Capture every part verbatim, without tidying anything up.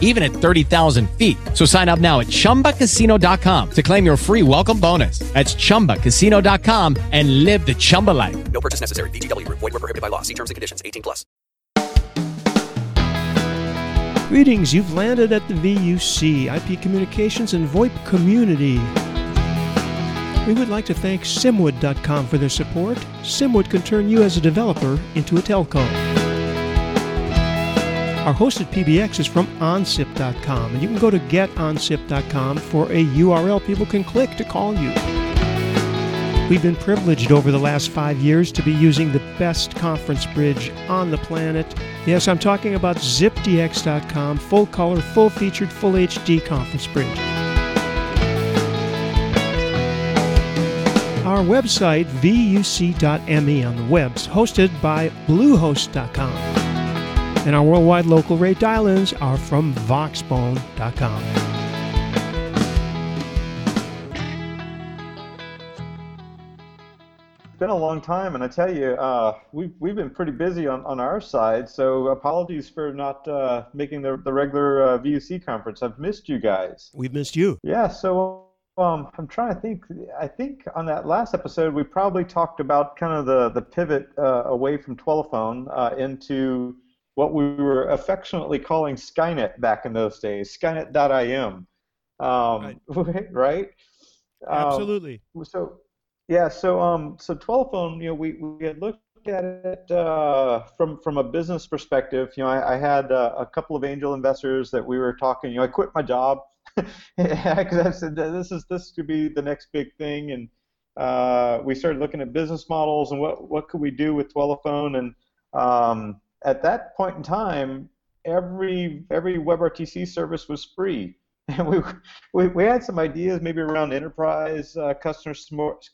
even at thirty thousand feet. So sign up now at Chumba Casino dot com to claim your free welcome bonus. That's Chumba Casino dot com and live the Chumba life. No purchase necessary. V G W. Void where prohibited by law. See terms and conditions. eighteen plus. Greetings. You've landed at the V U C, I P Communications and VoIP Community. We would like to thank Simwood dot com for their support. Simwood can turn you as a developer into a telco. Our hosted P B X is from on sip dot com, and you can go to get on sip dot com for a U R L people can click to call you. We've been privileged over the last five years to be using the best conference bridge on the planet. Yes, I'm talking about Zip D X dot com, full-color, full-featured, full H D conference bridge. Our website, V U C dot M E on the web's, hosted by Bluehost dot com. And our worldwide local rate dial-ins are from Voxbone dot com. It's been a long time, and I tell you, uh, we've, we've been pretty busy on, on our side, so apologies for not uh, making the, the regular uh, V U C conference. I've missed you guys. We've missed you. Yeah, so... Um, I'm trying to think. I think on that last episode, we probably talked about kind of the, the pivot uh, away from TwilioPhone uh, into what we were affectionately calling Skynet back in those days, Skynet dot I M. Um, right. right? Absolutely. Um, so, yeah, so um, so TwilioPhone, you know, we, we had looked at it uh, from from a business perspective. You know, I, I had uh, a couple of angel investors that we were talking, you know, I quit my job. Because I said this is this could be the next big thing, and uh, we started looking at business models and what, what could we do with TwilioPhone. And um, at that point in time, every every WebRTC service was free, and we we, we had some ideas maybe around enterprise uh, customer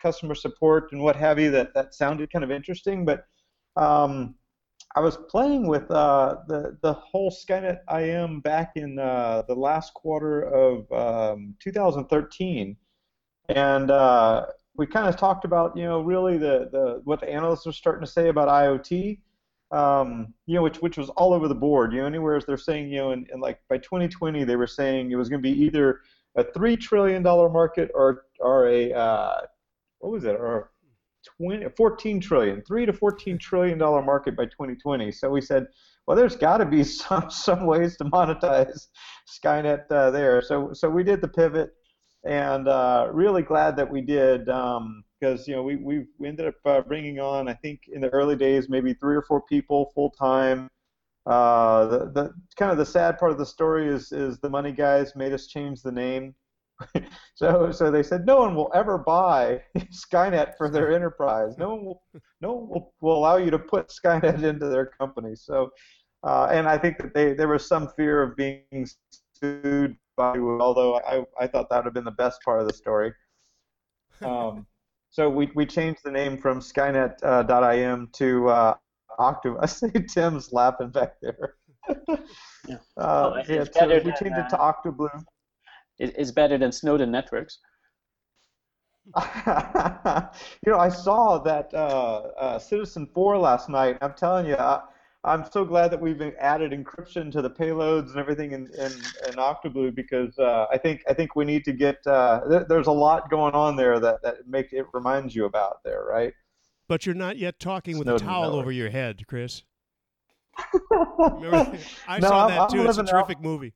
customer support and what have you that, that sounded kind of interesting, but. Um, I was playing with uh, the the whole Skynet dot I M back in uh, the last quarter of um, two thousand thirteen, and uh, we kind of talked about you know really the, the what the analysts were starting to say about I O T, um, you know which which was all over the board. You know anywhere they're saying you know and like by twenty twenty they were saying it was going to be either a three trillion dollar market or or a uh, what was it or twenty, fourteen trillion, three to fourteen trillion dollar market by twenty twenty. So we said, well, there's got to be some some ways to monetize Skynet uh, there. So so we did the pivot, and uh, really glad that we did um, because you know we we ended up uh, bringing on I think in the early days maybe three or four people full time. Uh, the the kind of the sad part of the story is is the money guys made us change the name. So, so they said no one will ever buy Skynet for their enterprise. No one will, no one will, will allow you to put Skynet into their company. So, uh, and I think that they there was some fear of being sued by. Although I, I thought that would have been the best part of the story. Um, so we we changed the name from Skynet dot I M uh, to uh, Octoblu. I see Tim's laughing back there. yeah. Uh, oh, yeah so we changed that. It to Octoblu. Is better than Snowden Networks. you know, I saw that uh, uh, Citizenfour last night. I'm telling you, I, I'm so glad that we've added encryption to the payloads and everything in, in, in Octoblu because uh, I think I think we need to get. Uh, th- there's a lot going on there that that make it reminds you about there, right? But you're not yet talking Snowden with a towel Network. Over your head, Chris. Remember, I no, saw I'm, that too. I'm it's a terrific out. movie.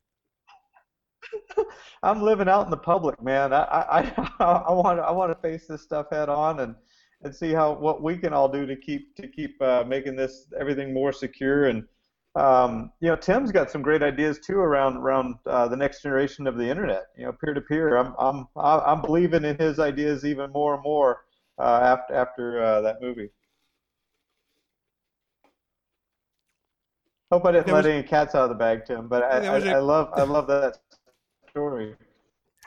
I'm living out in the public, man. I I, I, I want I want to face this stuff head on and, and see how what we can all do to keep to keep uh, making this everything more secure. And um, you know, Tim's got some great ideas too around around uh, the next generation of the internet. You know, peer to peer. I'm I'm I'm believing in his ideas even more and more uh, after after uh, that movie. Hope I didn't there let was, any cats out of the bag, Tim. But I I, a, I love I love that. Story.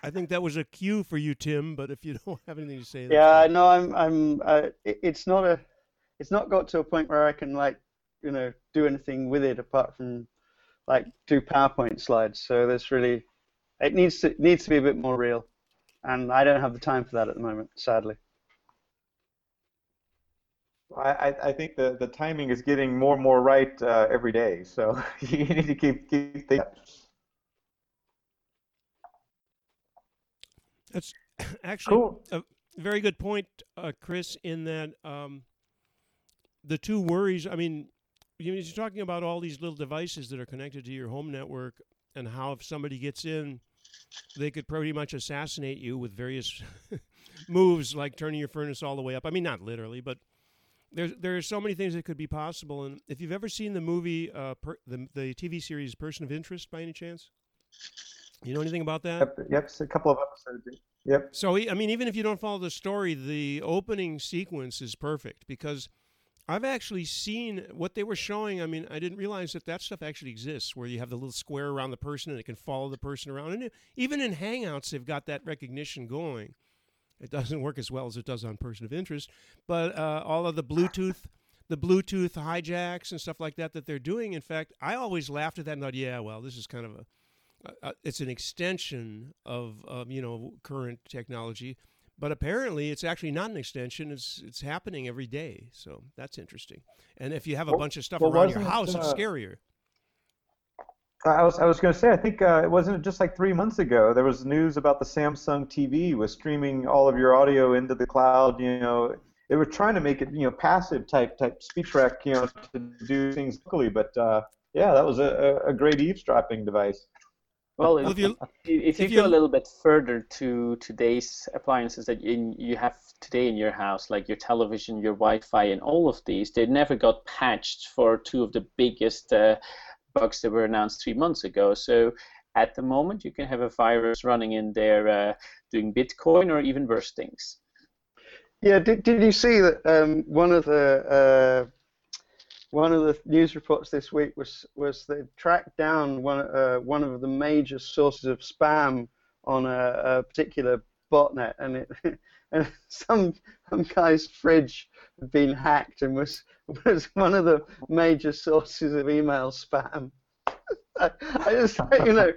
I think that was a cue for you, Tim. But if you don't have anything to say, yeah, no, I'm, I'm. Uh, it, it's not a, it's not got to a point where I can like you know, do anything with it apart from like do PowerPoint slides. So there's really, it needs to, it needs to be a bit more real, and I don't have the time for that at the moment, sadly. I, I think the, the timing is getting more and more right uh, every day, so you need to keep keep thinking. That's actually cool. A very good point, uh, Chris, in that um, the two worries, I mean, you're talking about all these little devices that are connected to your home network and how if somebody gets in, they could pretty much assassinate you with various moves like turning your furnace all the way up. I mean, not literally, but There's, there are so many things that could be possible. And if you've ever seen the movie, uh, per, the, the T V series Person of Interest, by any chance? You know anything about that? Yep, yep, a couple of episodes. Yep. So, I mean, even if you don't follow the story, the opening sequence is perfect because I've actually seen what they were showing. I mean, I didn't realize that that stuff actually exists where you have the little square around the person and it can follow the person around. And it, even in Hangouts, they've got that recognition going. It doesn't work as well as it does on Person of Interest, but uh, all of the Bluetooth, the Bluetooth hijacks and stuff like that that they're doing. In fact, I always laughed at that and thought, yeah, well, this is kind of a, uh, it's an extension of, um, you know, current technology, but apparently it's actually not an extension. It's it's happening every day, so that's interesting. And if you have a well, bunch of stuff well, around your house, uh, it's scarier. I was I was going to say I think uh, it wasn't just like three months ago there was news about the Samsung T V was streaming all of your audio into the cloud. You know, they were trying to make it, you know, passive type type speech rec, you know, to do things locally. But uh, yeah, that was a, a great eavesdropping device. Well, if you if you go a little bit further to today's appliances that in, you have today in your house, like your television, your Wi-Fi, and all of these, they never got patched for two of the biggest Uh, bugs that were announced three months ago. So at the moment, you can have a virus running in there uh, doing Bitcoin or even worse things. Yeah, did did you see that um, one of the uh, one of the news reports this week was was they tracked down one uh, one of the major sources of spam on a, a particular botnet, and it and some some guy's fridge had been hacked and was. was one of the major sources of email spam. I, I just, you know,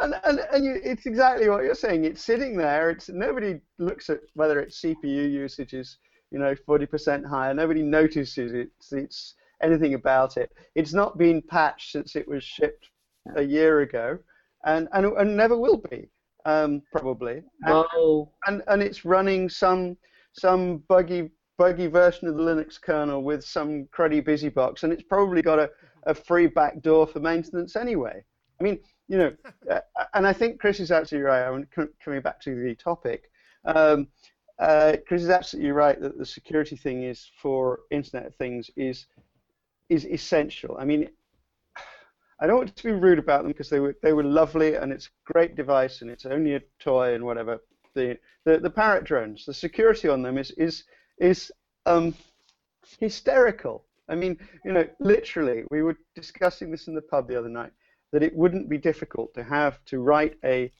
and, and, and you, it's exactly what you're saying. It's sitting there. It's nobody looks at whether its C P U usage is, you know, forty percent higher. Nobody notices it. It's, it's anything about it. It's not been patched since it was shipped a year ago, and and, and never will be, um, probably. And, no. and and it's running some some buggy. buggy version of the Linux kernel with some cruddy busy box, and it's probably got a, a free backdoor for maintenance anyway. I mean, you know, uh, and I think Chris is absolutely right. I mean, coming back to the topic, um, uh, Chris is absolutely right that the security thing is for Internet of Things is is essential. I mean, I don't want to be rude about them because they were they were lovely, and it's a great device, and it's only a toy and whatever. The the, the parrot drones, the security on them is is is um, hysterical. I mean, you know, literally, we were discussing this in the pub the other night, that it wouldn't be difficult to have to write a,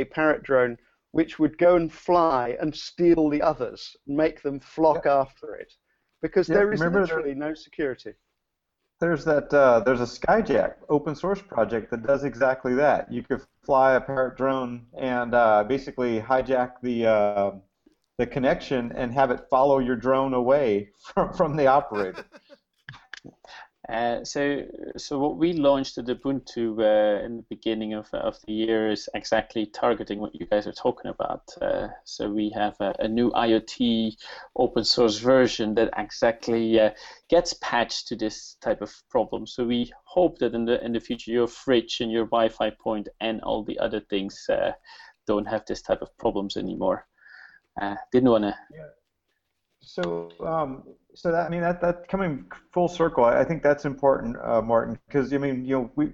a parrot drone which would go and fly and steal the others, make them flock yeah. after it, because yeah, there is literally there, no security. There's that. Uh, there's a Skyjack open source project that does exactly that. You could fly a parrot drone and uh, basically hijack the... Uh, the connection and have it follow your drone away from, from the operator. Uh, so, so what we launched at Ubuntu uh, in the beginning of of the year is exactly targeting what you guys are talking about. Uh, so we have a, a new IoT open source version that exactly uh, gets patched to this type of problem. So we hope that in the in the future your fridge and your Wi-Fi point and all the other things uh, don't have this type of problems anymore. Uh, didn't want to. Yeah. So, um, so that I mean that that coming full circle, I, I think that's important, uh, Martin, because I mean you know we,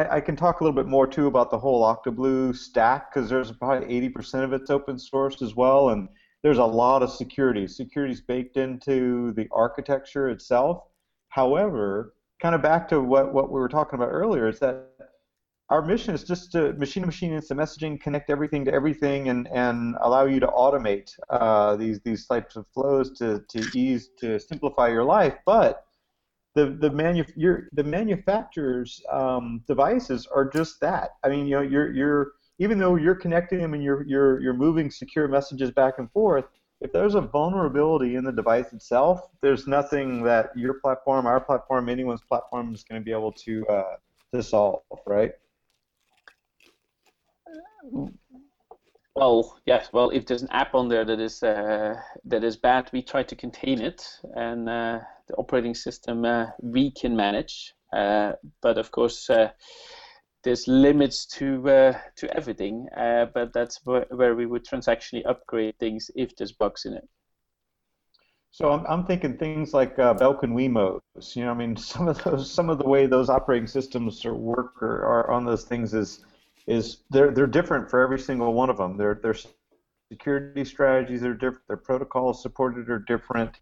I, I can talk a little bit more too about the whole Octoblu stack because there's probably eighty percent of it's open source as well, and there's a lot of security. Security's baked into the architecture itself. However, kind of back to what what we were talking about earlier is that. Our mission is just to machine-to-machine instant messaging, connect everything to everything, and, and allow you to automate uh, these these types of flows to, to ease, to simplify your life. But the the manu- your, the manufacturer's um, devices are just that. I mean, you know, you're you're even though you're connecting them and you're you're you're moving secure messages back and forth, if there's a vulnerability in the device itself, there's nothing that your platform, our platform, anyone's platform is going to be able to uh, to solve, right? Well, yes. Well, if there's an app on there that is uh, that is bad, we try to contain it, and uh, the operating system uh, we can manage. Uh, but of course, uh, there's limits to uh, to everything. Uh, but that's wh- where we would transactionally upgrade things if there's bugs in it. So I'm I'm thinking things like uh, Belkin WeMos. You know, I mean, some of those, some of the way those operating systems are work or are on those things is. Is they're they're different for every single one of them. Their their security strategies are different. Their protocols supported are different.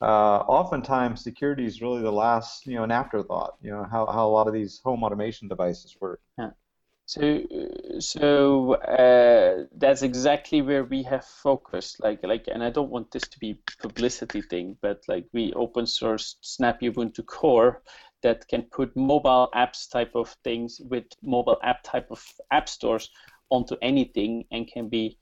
Uh, oftentimes, security is really the last, you know, an afterthought. You know how, how a lot of these home automation devices work. Yeah. So so uh, that's exactly where we have focused. Like like, and I don't want this to be a publicity thing, but like we open sourced Snappy Ubuntu Core. That can put mobile apps type of things with mobile app type of app stores onto anything, and can be,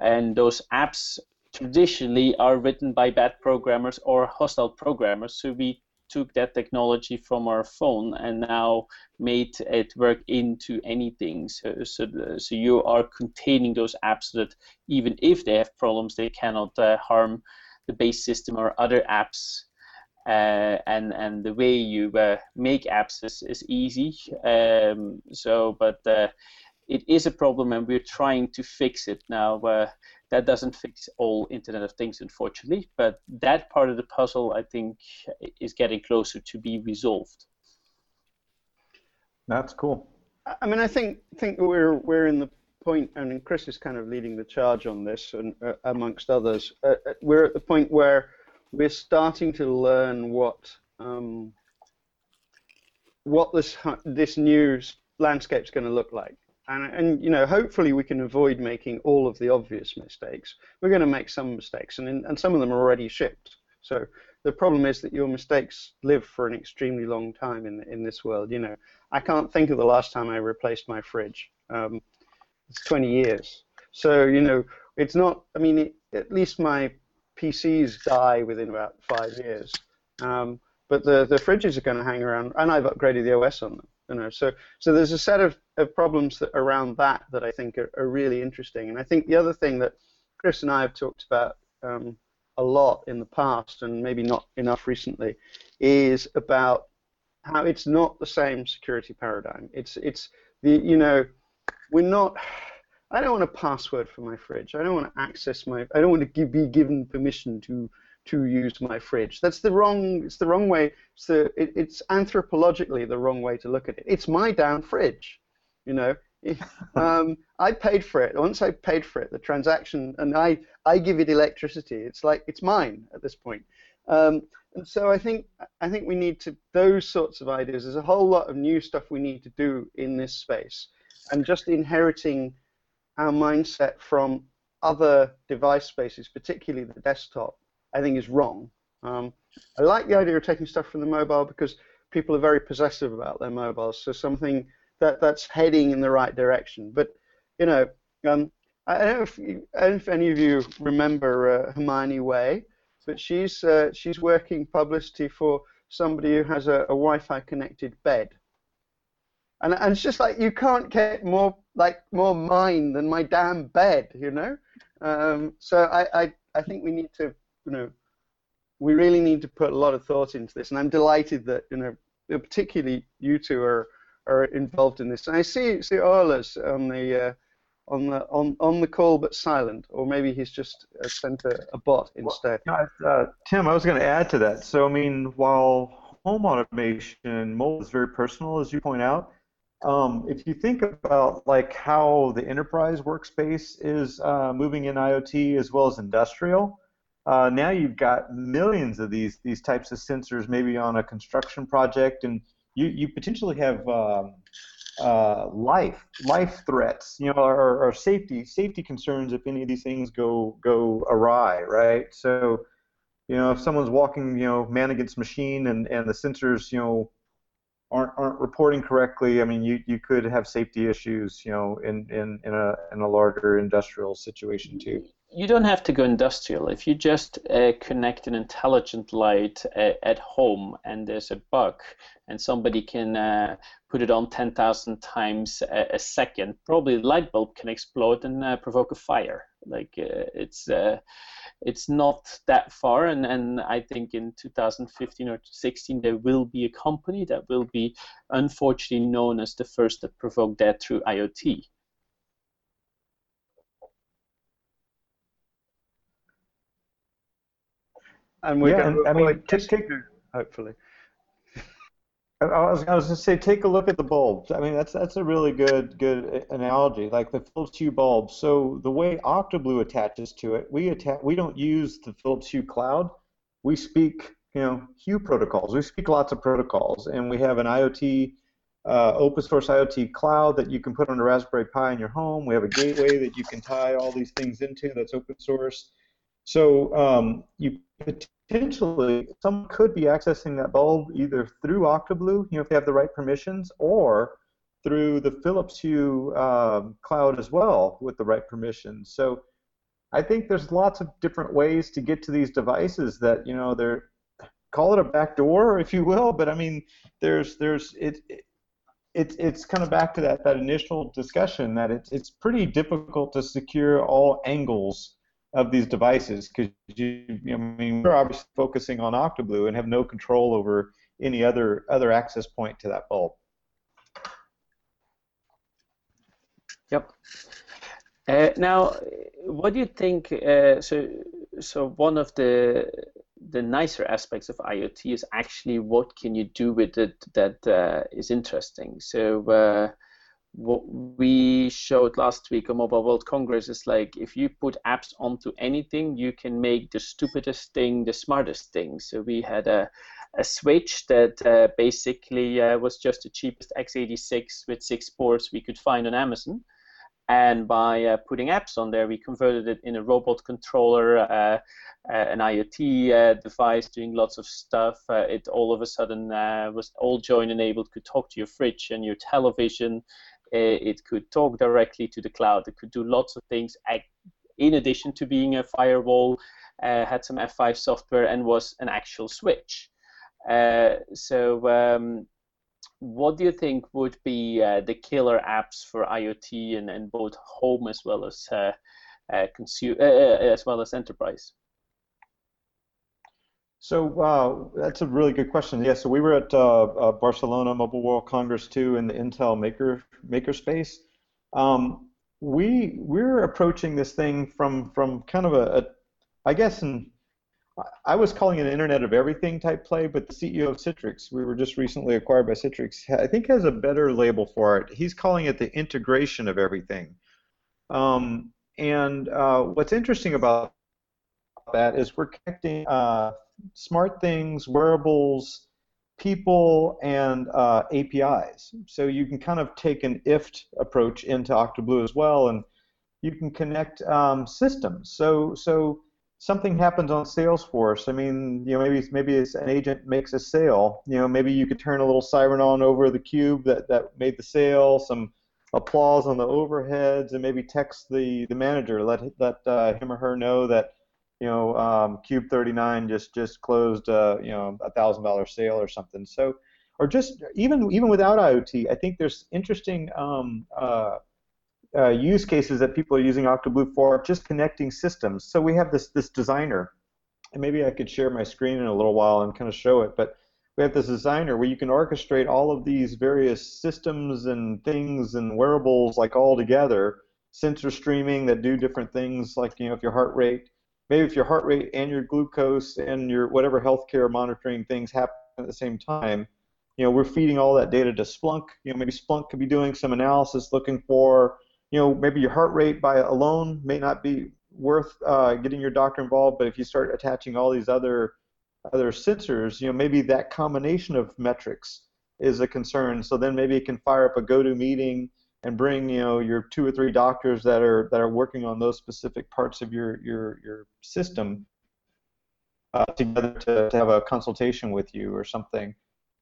and those apps traditionally are written by bad programmers or hostile programmers. So we took that technology from our phone and now made it work into anything. So so so you are containing those apps so that even if they have problems, they cannot uh, harm the base system or other apps. Uh, and and the way you uh, make apps is, is easy. Um, so, but uh, it is a problem, and we're trying to fix it now. Uh, that doesn't fix all Internet of Things, unfortunately. But that part of the puzzle, I think, is getting closer to be resolved. That's cool. I mean, I think think we're we're in the point, and Chris is kind of leading the charge on this, and uh, amongst others, uh, we're at the point where. We're starting to learn what um, what this this new landscape's going to look like, and and you know hopefully we can avoid making all of the obvious mistakes. We're going to make some mistakes, and in, and some of them are already shipped. So the problem is that your mistakes live for an extremely long time in in this world. You know, I can't think of the last time I replaced my fridge. Um, it's twenty years. So you know, it's not. I mean, it, at least my P Cs die within about five years, um, but the, the fridges are going to hang around, and I've upgraded the O S on them. You know, so so there's a set of, of problems that, around that that I think are, are really interesting. And I think the other thing that Chris and I have talked about um, a lot in the past, and maybe not enough recently, is about how it's not the same security paradigm. It's it's the you know we're not. I don't want a password for my fridge. I don't want to access my. I don't want to give, be given permission to to use my fridge. That's the wrong. It's the wrong way. It's the, it, it's anthropologically the wrong way to look at it. It's my damn fridge, you know. um, I paid for it. Once I paid for it, the transaction, and I I give it electricity. It's like it's mine at this point. Um, and so I think I think we need to those sorts of ideas. There's a whole lot of new stuff we need to do in this space, and just inheriting our mindset from other device spaces, particularly the desktop, I think is wrong. Um, I like the idea of taking stuff from the mobile because people are very possessive about their mobiles, so something that, that's heading in the right direction. But, you know, um, I, don't know if you, I don't know if any of you remember uh, Hermione Way, but she's, uh, she's working publicity for somebody who has a, a Wi-Fi connected bed. And, and it's just like you can't get more like more mine than my damn bed, you know. Um, so I, I I think we need to, you know, we really need to put a lot of thought into this. And I'm delighted that you know, particularly you two are are involved in this. And I see see Ola's on the uh, on the on, on the call but silent, or maybe he's just uh, sent a, a bot instead. Well, uh, Tim, I was going to add to that. So I mean, while home automation mobile is very personal, as you point out. Um, if you think about like how the enterprise workspace is uh, moving in IoT as well as industrial, uh, now you've got millions of these these types of sensors maybe on a construction project, and you, you potentially have um, uh, life life threats, you know, or, or safety safety concerns if any of these things go go awry, right? So You know, if someone's walking, you know, man against machine, and, and the sensors, you know, aren't aren't reporting correctly, I mean, you, you could have safety issues, you know, in, in, in a in a larger industrial situation too. You don't have to go industrial. If you just uh, connect an intelligent light uh, at home and there's a bug and somebody can uh, put it on ten thousand times a, a second, probably the light bulb can explode and uh, provoke a fire. Like uh, it's uh, it's not that far, and, and I think in two thousand fifteen or sixteen there will be a company that will be unfortunately known as the first that provoked that through IoT. And we're yeah, going and, to I mean, take, take, hopefully. I was, I was going to say, take a look at the bulbs. I mean, that's that's a really good good analogy, like the Philips Hue bulb. So the way Octoblu attaches to it, we atta- we don't use the Philips Hue cloud. We speak, you know, Hue protocols. We speak lots of protocols, and we have an IoT, uh, open source IoT cloud that you can put on a Raspberry Pi in your home. We have a gateway that you can tie all these things into that's open source. So um, you potentially, someone could be accessing that bulb either through Octoblu, you know, if they have the right permissions, or through the Philips Hue um, cloud as well with the right permissions. So I think there's lots of different ways to get to these devices that, you know, they're, call it a backdoor, if you will, but I mean, there's, there's, it, it It's it's kind of back to that, that initial discussion that it's it's pretty difficult to secure all angles of these devices, because you, you know, I mean, we're obviously focusing on Octoblu and have no control over any other other access point to that bulb. Yep. Uh, now, what do you think? Uh, so, so one of the the nicer aspects of IoT is actually what can you do with it that uh, is interesting. So. Uh, What we showed last week at Mobile World Congress is like, if you put apps onto anything, you can make the stupidest thing the smartest thing. So we had a, a switch that uh, basically uh, was just the cheapest x eighty-six with six ports we could find on Amazon. And by uh, putting apps on there, we converted it in a robot controller, uh, an IoT uh, device doing lots of stuff. Uh, it all of a sudden uh, was all join enabled, could talk to your fridge and your television. It could talk directly to the cloud. It could do lots of things. In addition to being a firewall, uh, had some F five software and was an actual switch. Uh, so um, what do you think would be uh, the killer apps for IoT and, and both home as well as uh, uh, consumer uh, as well as enterprise? So uh, that's a really good question. Yeah, so we were at uh, uh, Barcelona Mobile World Congress two in the Intel Maker Makerspace. Um, we we're approaching this thing from from kind of a, a I guess, and I was calling it an Internet of Everything type play, but the C E O of Citrix, we were just recently acquired by Citrix, I think has a better label for it. He's calling it the integration of everything. Um, and uh, what's interesting about that is we're connecting uh, smart things, wearables, people, and uh, A P Is. So you can kind of take an I F T approach into Octoblu as well, and you can connect um, systems. So so something happens on Salesforce. I mean, you know, maybe maybe it's an agent makes a sale. You know, maybe you could turn a little siren on over the cube that, that made the sale. Some applause on the overheads, and maybe text the the manager, let let uh, him or her know that, you know, um, Cube thirty-nine just just closed, uh, you know, a thousand dollar sale or something. So, or just even even without IoT, I think there's interesting um, uh, uh, use cases that people are using Octoblu for, just connecting systems. So we have this this designer, and maybe I could share my screen in a little while and kind of show it. But we have this designer where you can orchestrate all of these various systems and things and wearables like all together, sensor streaming that do different things, like, you know, if your heart rate. Maybe if your heart rate and your glucose and your whatever healthcare monitoring things happen at the same time, you know, we're feeding all that data to Splunk. You know, maybe Splunk could be doing some analysis looking for, you know, maybe your heart rate by alone may not be worth uh, getting your doctor involved, but if you start attaching all these other other sensors, you know, maybe that combination of metrics is a concern. So then maybe it can fire up a go-to meeting and bring, you know, your two or three doctors that are that are working on those specific parts of your your, your system uh, together to, to have a consultation with you or something.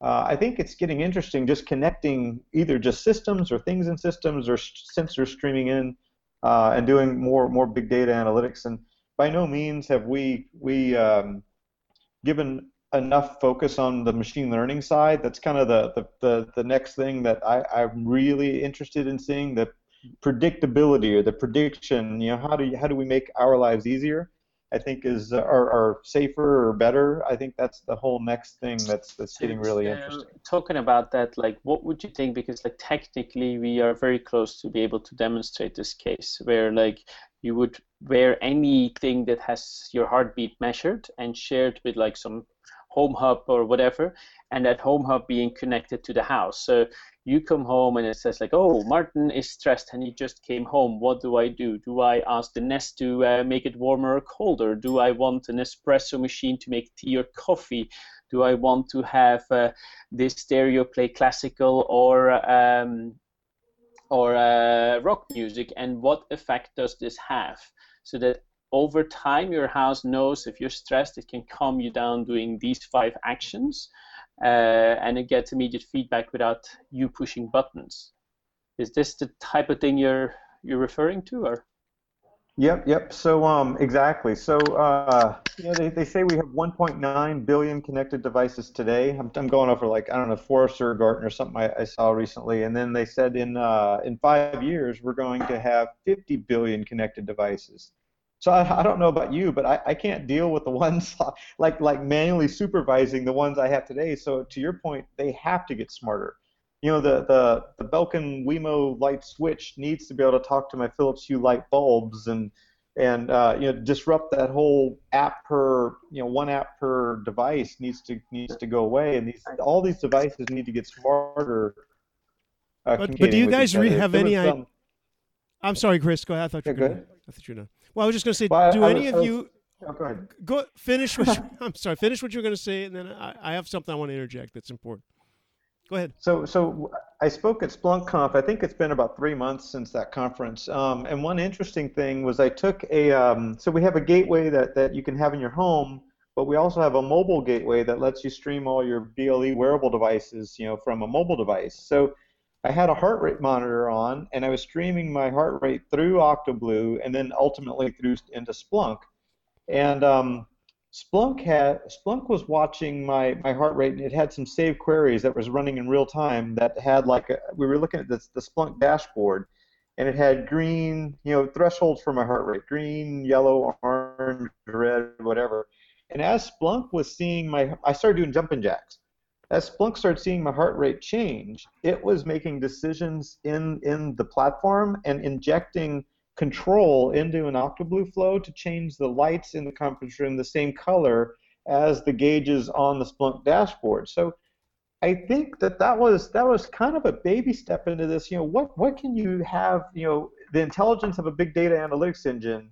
Uh, I think it's getting interesting just connecting either just systems or things in systems or sensors streaming in uh, and doing more more big data analytics. And by no means have we we um, given enough focus on the machine learning side. That's kind of the the, the, the next thing that I, I'm really interested in seeing, the predictability or the prediction. You know, how do you, how do we make our lives easier? I think is are, are safer or better. I think that's the whole next thing that's that's getting really interesting. Um, talking about that, like, what would you think? Because like technically, we are very close to be able to demonstrate this case where like you would wear anything that has your heartbeat measured and shared with like some home hub or whatever, and that home hub being connected to the house. So you come home and it says like, oh, Martin is stressed and he just came home. What do I do? Do I ask the Nest to uh, make it warmer or colder? Do I want an espresso machine to make tea or coffee? Do I want to have uh, this stereo play classical or um, or uh, rock music? And what effect does this have? So that over time, your house knows if you're stressed, it can calm you down doing these five actions, uh, and it gets immediate feedback without you pushing buttons. Is this the type of thing you're you're referring to, or? Yep, yep. So um, exactly. So uh, you know, they they say we have one point nine billion connected devices today. I'm I'm going over like I don't know Forrester Gartner or something I, I saw recently, and then they said in uh, in five years we're going to have fifty billion connected devices. So I, I don't know about you, but I, I can't deal with the ones like like manually supervising the ones I have today. So to your point, they have to get smarter. You know, the the, the Belkin WeMo light switch needs to be able to talk to my Philips Hue light bulbs and and uh, you know disrupt that whole app per you know one app per device needs to needs to go away. And these all these devices need to get smarter. Uh, but, but do you guys re- have any? I, I'm sorry, Chris. Go ahead. I thought you were going. I thought you were. Well, I was just going to say, well, do I, any I, of I was, you oh, go, ahead. go finish? What you, I'm sorry, finish what you were going to say, and then I, I have something I want to interject that's important. Go ahead. So, so I spoke at Splunk Conf. I think it's been about three months since that conference. Um, and one interesting thing was I took a. Um, so we have a gateway that, that you can have in your home, but we also have a mobile gateway that lets you stream all your B L E wearable devices, you know, from a mobile device. So I had a heart rate monitor on, and I was streaming my heart rate through Octoblu and then ultimately through into Splunk. And um, Splunk had Splunk was watching my, my heart rate, and it had some saved queries that was running in real time that had like a, we were looking at this, the Splunk dashboard, and it had green, you know, thresholds for my heart rate, green, yellow, orange, red, whatever. And as Splunk was seeing my, I started doing jumping jacks. As Splunk started seeing my heart rate change, it was making decisions in, in the platform and injecting control into an Octoblu flow to change the lights in the conference room the same color as the gauges on the Splunk dashboard. So I think that that was that was kind of a baby step into this. You know, what what can you have? You know, the intelligence of a big data analytics engine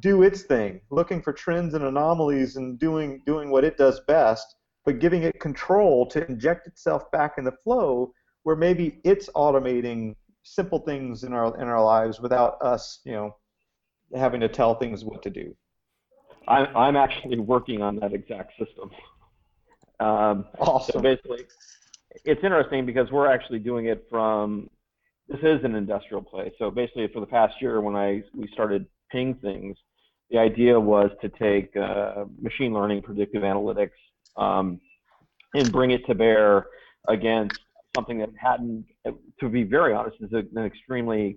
do its thing, looking for trends and anomalies and doing doing what it does best, but giving it control to inject itself back in the flow where maybe it's automating simple things in our in our lives without us, you know, having to tell things what to do. I'm I'm actually working on that exact system. Um, awesome. So basically, it's interesting because we're actually doing it from. This is an industrial play. So basically, for the past year, when I we started ping things, the idea was to take uh, machine learning, predictive analytics. Um, and bring it to bear against something that hadn't, to be very honest, is an extremely,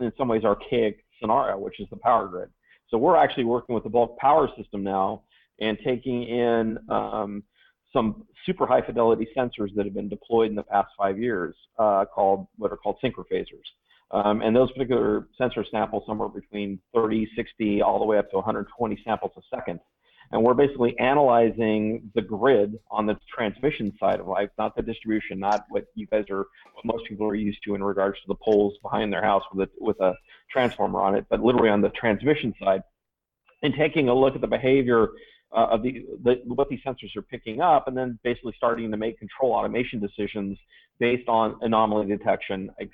in some ways, archaic scenario, which is the power grid. So we're actually working with the bulk power system now and taking in um, some super high fidelity sensors that have been deployed in the past five years uh, called what are called synchrophasors. Um, and those particular sensors sample somewhere between thirty, sixty, all the way up to one hundred twenty samples a second. And we're basically analyzing the grid on the transmission side of life, not the distribution, not what you guys are, what most people are used to in regards to the poles behind their house with a, with a transformer on it, but literally on the transmission side, and taking a look at the behavior uh, of the, the, what these sensors are picking up, and then basically starting to make control automation decisions based on anomaly detection. Ex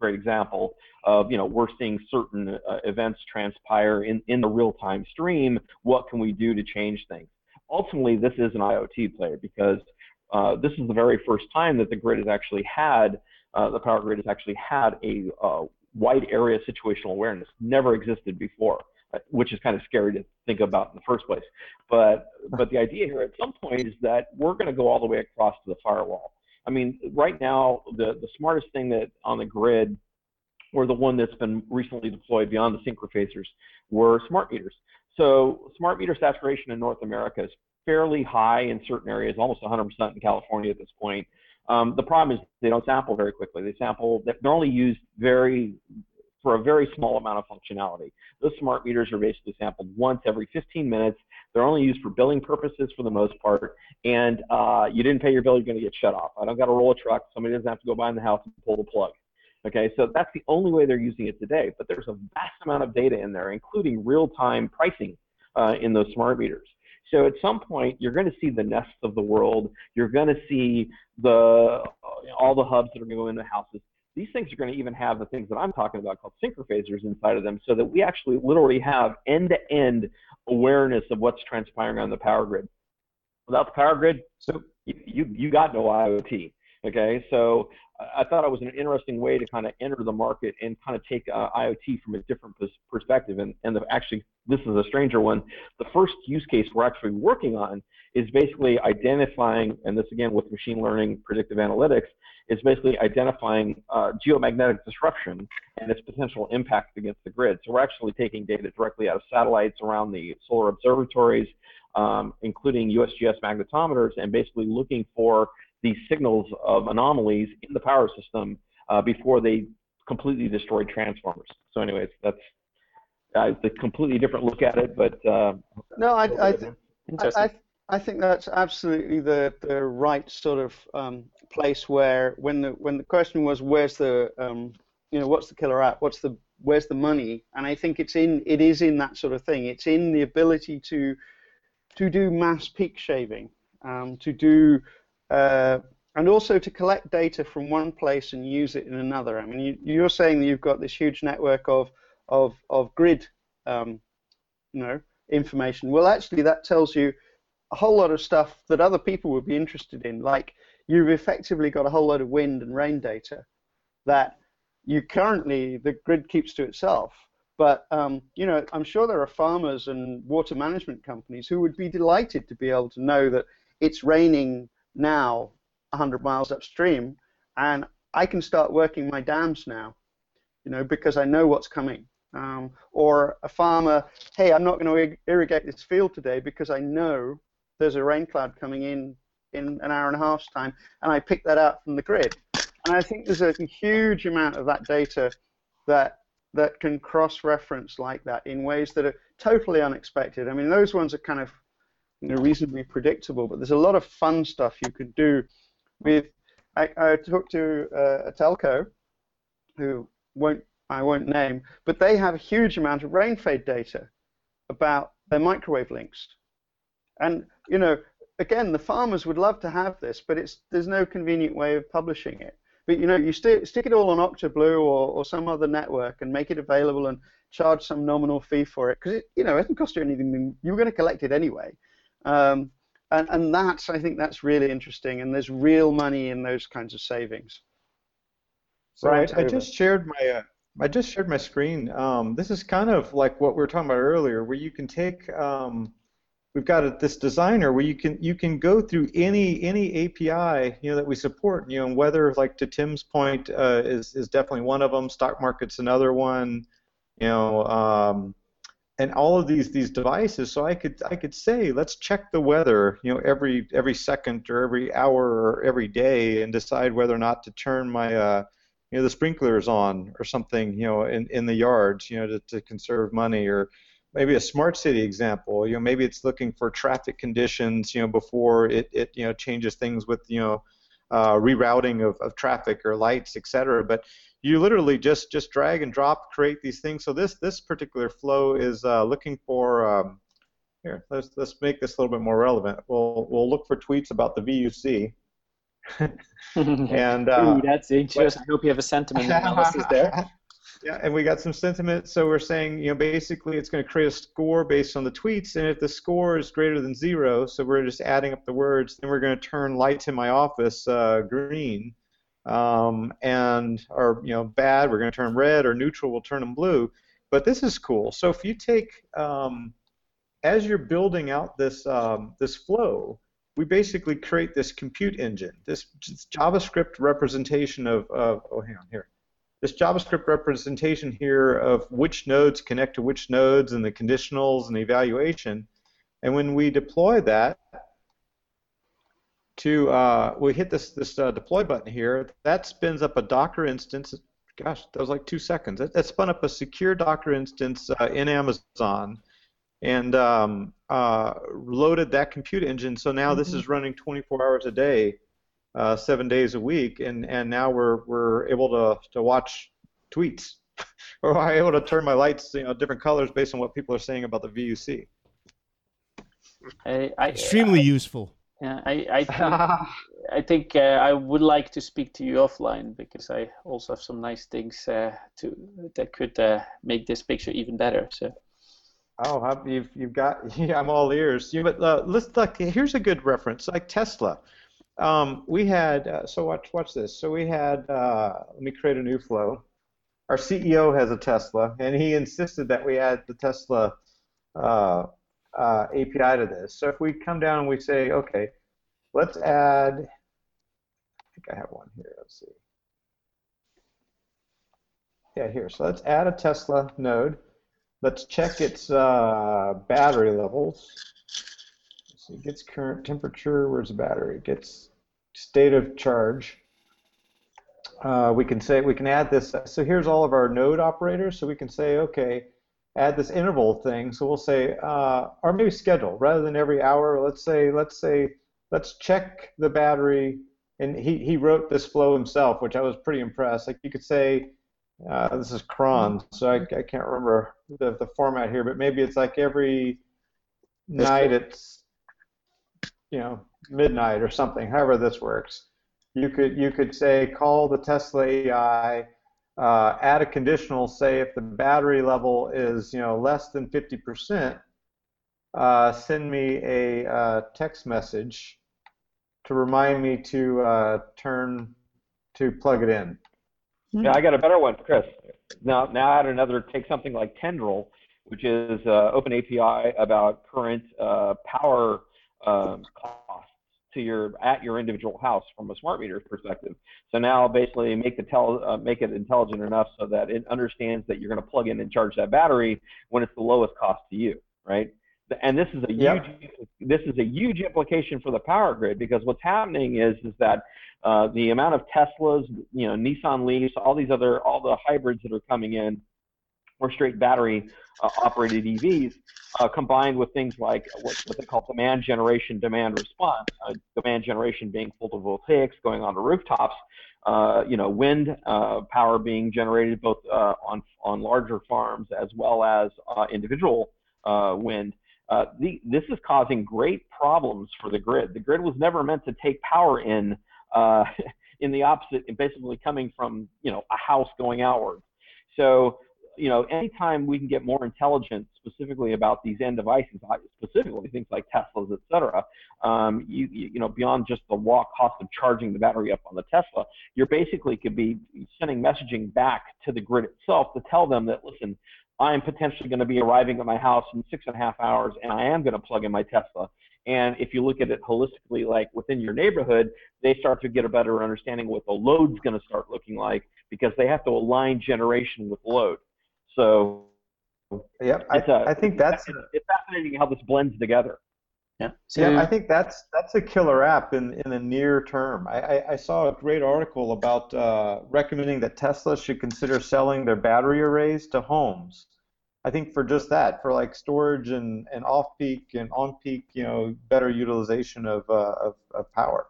great example of, you know, we're seeing certain uh, events transpire in, in the real-time stream. What can we do to change things? Ultimately, this is an IoT player, because uh, this is the very first time that the grid has actually had, uh, the power grid has actually had a uh, wide area situational awareness. Never existed before, which is kind of scary to think about in the first place. But but the idea here at some point is that we're going to go all the way across to the firewall. I mean, right now, the, the smartest thing that on the grid, or the one that's been recently deployed beyond the synchrofacers, were smart meters. So smart meter saturation in North America is fairly high in certain areas, almost one hundred percent in California at this point. Um, the problem is they don't sample very quickly. They sample, they're only used very, for a very small amount of functionality. Those smart meters are basically sampled once every fifteen minutes. They're only used for billing purposes for the most part. And uh, you didn't pay your bill, you're gonna get shut off. I don't gotta roll a truck. Somebody doesn't have to go by in the house and pull the plug. Okay, so that's the only way they're using it today, but there's a vast amount of data in there, including real-time pricing uh, in those smart meters. So at some point, you're going to see the Nests of the world. You're going to see the all the hubs that are going to go into houses. These things are going to even have the things that I'm talking about called synchrophasers inside of them, so that we actually literally have end-to-end awareness of what's transpiring on the power grid. Without the power grid, so you, you got no IoT. Okay, so I thought it was an interesting way to kind of enter the market and kind of take uh, IoT from a different perspective. And, and the, actually, this is a stranger one. The first use case we're actually working on is basically identifying, and this again with machine learning, predictive analytics, is basically identifying uh, geomagnetic disruption and its potential impact against the grid. So we're actually taking data directly out of satellites around the solar observatories, um, including U S G S magnetometers, and basically looking for these signals of anomalies in the power system uh, before they completely destroy transformers. So anyways, that's uh, a completely different look at it, but... Uh, no, I, I, th I, I think that's absolutely the, the right sort of um, place where, when the, when the question was, where's the, um, you know, what's the killer app, what's the, where's the money? And I think it's in, it is in that sort of thing. It's in the ability to, to do mass peak shaving, um, to do... Uh, and also to collect data from one place and use it in another. I mean, you, you're saying that you've got this huge network of of, of grid, um, you know, information. Well, actually, that tells you a whole lot of stuff that other people would be interested in. Like, you've effectively got a whole lot of wind and rain data that you currently the grid keeps to itself. But um, you know, I'm sure there are farmers and water management companies who would be delighted to be able to know that it's raining now one hundred miles upstream, and I can start working my dams now, you know, because I know what's coming. Um, or a farmer, hey, I'm not going to irrigate this field today because I know there's a rain cloud coming in in an hour and a half's time, and I pick that out from the grid. And I think there's a huge amount of that data that that can cross-reference like that in ways that are totally unexpected. I mean, those ones are kind of, you know, reasonably predictable, but there's a lot of fun stuff you can do with. I, I talked to uh, a telco, who won't I won't name, but they have a huge amount of rain fade data about their microwave links, and you know, again, the farmers would love to have this, but it's there's no convenient way of publishing it. But you know, you st stick it all on Octoblu or, or some other network and make it available and charge some nominal fee for it, because it you know it doesn't cost you anything. You're going to collect it anyway. Um, and, and that's, I think that's really interesting, and there's real money in those kinds of savings. So right, I, I just shared my uh, I just shared my screen. Um, this is kind of like what we were talking about earlier, where you can take um, we've got a, this designer where you can you can go through any any A P I you know that we support, you know, and whether, like to Tim's point, uh, is is definitely one of them. Stock market's another one, you know. Um, And all of these these devices, so I could I could say, let's check the weather, you know, every every second or every hour or every day, and decide whether or not to turn my uh, you know, the sprinklers on or something, you know, in in the yards, you know, to, to conserve money. Or maybe a smart city example, you know, maybe it's looking for traffic conditions, you know, before it it you know changes things with you know uh, rerouting of of traffic or lights, et cetera. But you literally just just drag and drop, create these things. So this this particular flow is uh, looking for um, here, let's let's make this a little bit more relevant. We'll we'll look for tweets about the V U C. And uh, ooh, that's interesting. I hope you have a sentiment analysis there. Yeah, and we got some sentiment. So we're saying, you know, basically it's going to create a score based on the tweets, and if the score is greater than zero, so we're just adding up the words, then we're going to turn lights in my office uh, green, um, and or you know bad, we're going to turn red, or neutral, we'll turn them blue. But this is cool. So if you take, um, as you're building out this um, this flow, we basically create this compute engine, this JavaScript representation of, of oh hang on here. This JavaScript representation here of which nodes connect to which nodes and the conditionals and evaluation, and when we deploy that to uh, we hit this this uh, deploy button here, that spins up a Docker instance. Gosh, that was like two seconds. That, that spun up a secure Docker instance uh, in Amazon, and um, uh, loaded that compute engine. So now mm-hmm. this is running twenty-four hours a day. Uh, seven days a week, and, and now we're we're able to, to watch tweets, or I'm able to turn my lights, you know, different colors based on what people are saying about the V U C. I, I, Extremely I, useful. Yeah, I I think, I, think uh, I would like to speak to you offline, because I also have some nice things uh, to that could uh, make this picture even better. So. Oh, you've you've got yeah, I'm all ears. You but uh, let's look. Here's a good reference, like Tesla. Um, we had, uh, so watch watch this, so we had, uh, let me create a new flow. Our C E O has a Tesla, and he insisted that we add the Tesla uh, uh, A P I to this. So if we come down and we say, okay, let's add, I think I have one here, let's see. Yeah, here, so let's add a Tesla node. Let's check its uh, battery levels. It gets current temperature. Where's the battery? It gets state of charge. Uh, we can say we can add this. So here's all of our node operators. So we can say, okay, add this interval thing. So we'll say, uh, or maybe schedule rather than every hour. Let's say, let's say, let's check the battery. And he he wrote this flow himself, which I was pretty impressed. Like you could say, uh, this is cron. So I I can't remember the the format here, but maybe it's like every night it's you know, midnight or something, however this works. You could you could say, call the Tesla A I, uh, add a conditional, say if the battery level is, you know, less than fifty percent, uh, send me a uh, text message to remind me to uh, turn, to plug it in. Yeah, I got a better one, Chris. Now, now add another, take something like Tendril, which is uh, open A P I about current uh, power Um, costs to your at your individual house from a smart meter perspective. So now basically make the tel uh, make it intelligent enough so that it understands that you're going to plug in and charge that battery when it's the lowest cost to you, right? And this is a yep. huge this is a huge implication for the power grid, because what's happening is is that uh, the amount of Teslas, you know, Nissan Leafs, all these other all the hybrids that are coming in, or straight battery uh, operated E Vs, uh, combined with things like what, what they call demand generation, demand response. Uh, demand generation being photovoltaics going onto rooftops, uh, you know, wind uh, power being generated both uh, on on larger farms as well as uh, individual uh, wind. Uh, the, this is causing great problems for the grid. The grid was never meant to take power in uh, in the opposite, and basically coming from you know a house going outward. So. You know, anytime we can get more intelligence specifically about these end devices, specifically things like Teslas, et cetera, um, you, you, you know, beyond just the raw cost of charging the battery up on the Tesla, you're basically could be sending messaging back to the grid itself to tell them that, listen, I'm potentially going to be arriving at my house in six and a half hours, and I am going to plug in my Tesla. And if you look at it holistically, like within your neighborhood, they start to get a better understanding of what the load's going to start looking like, because they have to align generation with load. So, yeah, I, I think that's it's, it's fascinating how this blends together. Yeah, so, yeah, I think that's that's a killer app in in the near term. I, I, I saw a great article about uh, recommending that Tesla should consider selling their battery arrays to homes. I think for just that, for like storage and, and off peak and on peak, you know, better utilization of uh, of, of power.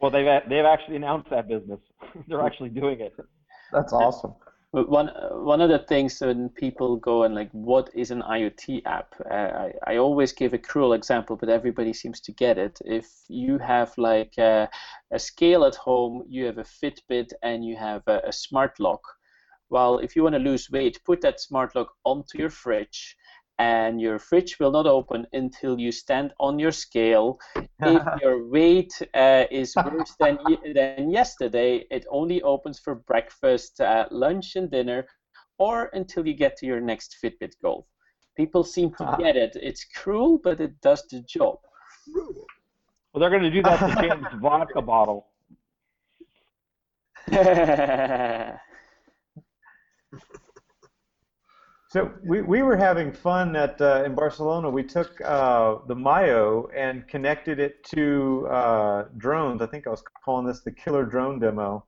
Well, they've they've actually announced that business. They're actually doing it. That's awesome. One one of the things when people go and like, what is an IoT app? Uh, I, I always give a cruel example, but everybody seems to get it. If you have like a, a scale at home, you have a Fitbit, and you have a, a smart lock. Well, if you want to lose weight, put that smart lock onto your fridge, and your fridge will not open until you stand on your scale. If your weight uh, is worse than, than yesterday, it only opens for breakfast, uh, lunch, and dinner, or until you get to your next Fitbit goal. People seem to get it. It's cruel, but it does the job. Well, they're going to do that to James' vodka bottle. So we, we were having fun at uh, in Barcelona. We took uh, the Myo and connected it to uh, drones. I think I was calling this the killer drone demo.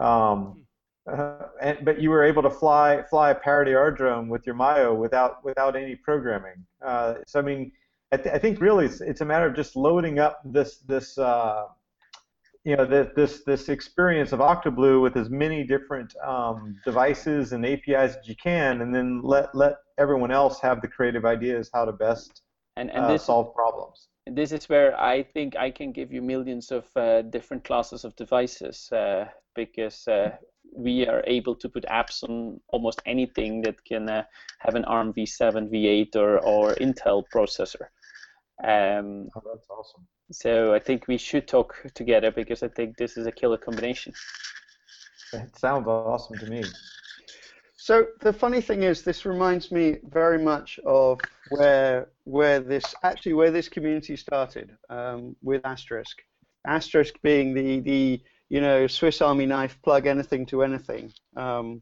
Um, uh, and, but you were able to fly fly a parody R drone with your Myo without without any programming. Uh, so I mean, I, th- I think really it's, it's a matter of just loading up this this uh, you know the, this this experience of Octoblu with as many different um, devices and A P Is as you can, and then let let everyone else have the creative ideas how to best and, and uh, this, solve problems. This is where I think I can give you millions of uh, different classes of devices uh, because uh, we are able to put apps on almost anything that can uh, have an ARM V seven, V eight, or or Intel processor. Um, oh, that's awesome. So I think we should talk together because I think this is a killer combination. It sounds awesome to me. So the funny thing is, this reminds me very much of where where this actually where this community started um, with Asterisk. Asterisk being the the you know Swiss Army knife, plug anything to anything um,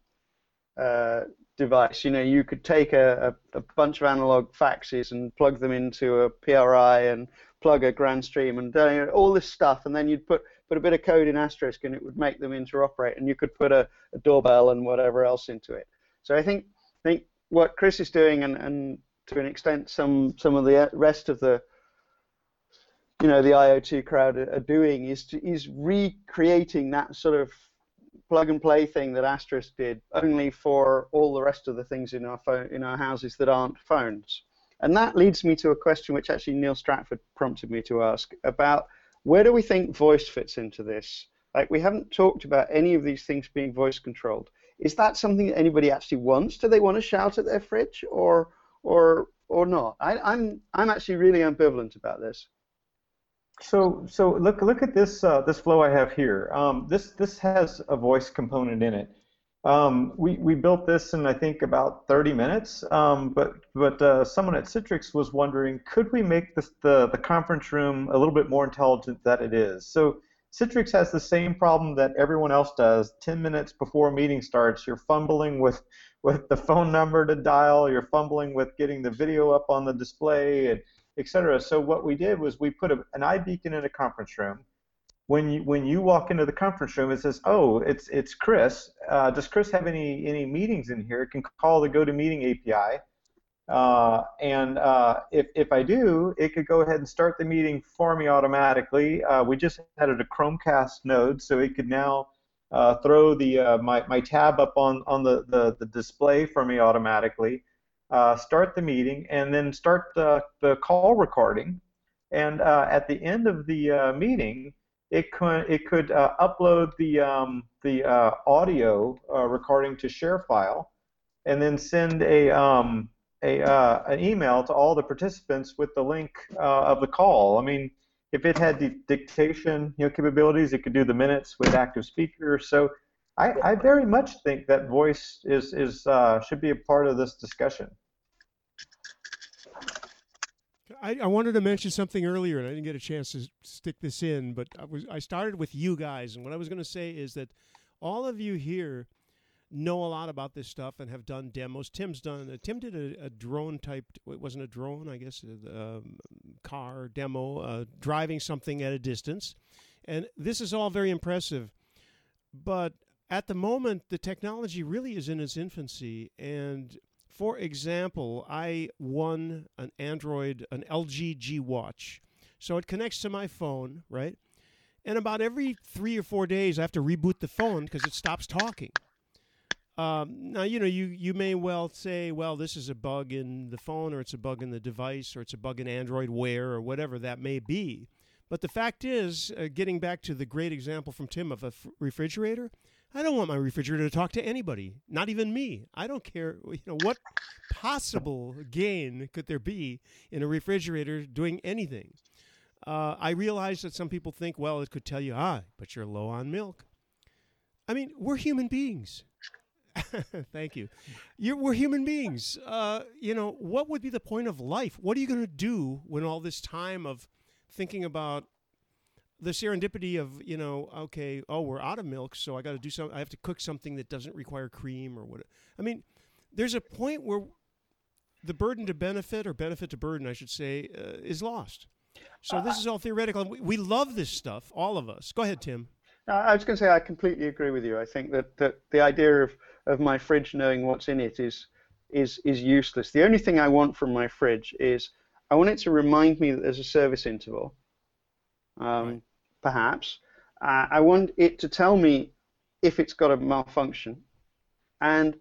uh, device. You know, you could take a, a, a bunch of analog faxes and plug them into a P R I and plug a grand stream and you know, all this stuff, and then you'd put, put a bit of code in Asterisk and it would make them interoperate, and you could put a, a doorbell and whatever else into it. So I think think what Chris is doing, and, and to an extent some some of the rest of the you know the IoT crowd are, are doing, is to, is recreating that sort of plug and play thing that Asterisk did, only for all the rest of the things in our phone in our houses that aren't phones. And that leads me to a question which actually Neil Stratford prompted me to ask about where do we think voice fits into this? Like, we haven't talked about any of these things being voice controlled. Is that something that anybody actually wants? Do they want to shout at their fridge or or or not? I, I'm I'm actually really ambivalent about this. So so look look at this uh, this flow I have here. Um, this this has a voice component in it. Um, we, we built this in I think about thirty minutes, um, but but uh, someone at Citrix was wondering, could we make this, the the conference room a little bit more intelligent than it is? So Citrix has the same problem that everyone else does. Ten minutes before a meeting starts, you're fumbling with with the phone number to dial, you're fumbling with getting the video up on the display, and et cetera. So what we did was we put a, an iBeacon in a conference room. When you when you walk into the conference room, it says, "Oh, it's it's Chris. Uh, does Chris have any any meetings in here?" It can call the GoToMeeting A P I, uh, and uh, if if I do, it could go ahead and start the meeting for me automatically. Uh, we just added a Chromecast node, so it could now uh, throw the uh, my my tab up on on the the, the display for me automatically. Uh, start the meeting, and then start the the call recording, and uh, at the end of the uh, meeting. It could it could uh, upload the um, the uh, audio uh, recording to share file, and then send a um, a uh, an email to all the participants with the link uh, of the call. I mean, if it had the dictation you know capabilities, it could do the minutes with active speaker. So I, I very much think that voice is is uh, should be a part of this discussion. I, I wanted to mention something earlier, and I didn't get a chance to stick this in, but I was I started with you guys, and what I was going to say is that all of you here know a lot about this stuff and have done demos. Tim's done, uh, Tim did a, a drone-type, it wasn't a drone, I guess, a um, car demo, uh, driving something at a distance, and this is all very impressive, but at the moment, the technology really is in its infancy, and... For example, I won an Android, an L G G Watch. So it connects to my phone, right? And about every three or four days, I have to reboot the phone because it stops talking. Um, now, you know, you, you may well say, well, this is a bug in the phone, or it's a bug in the device, or it's a bug in Android Wear, or whatever that may be. But the fact is, uh, getting back to the great example from Tim of a f- refrigerator, I don't want my refrigerator to talk to anybody, not even me. I don't care. You know, what possible gain could there be in a refrigerator doing anything? Uh, I realize that some people think, well, it could tell you, ah, but you're low on milk. I mean, we're human beings. Thank you. You're, we're human beings. Uh, you know, what would be the point of life? What are you going to do when all this time of thinking about the serendipity of, you know, okay, oh, we're out of milk, so I got to do something. I have to cook something that doesn't require cream or whatever. I mean, there's a point where the burden to benefit, or benefit to burden, I should say, uh, is lost. So this is all theoretical. We, we love this stuff, all of us. Go ahead, Tim. I was going to say I completely agree with you. I think that, that the idea of, of my fridge knowing what's in it is is is useless. The only thing I want from my fridge is I want it to remind me that there's a service interval, um, right. perhaps. Uh, I want it to tell me if it's got a malfunction. And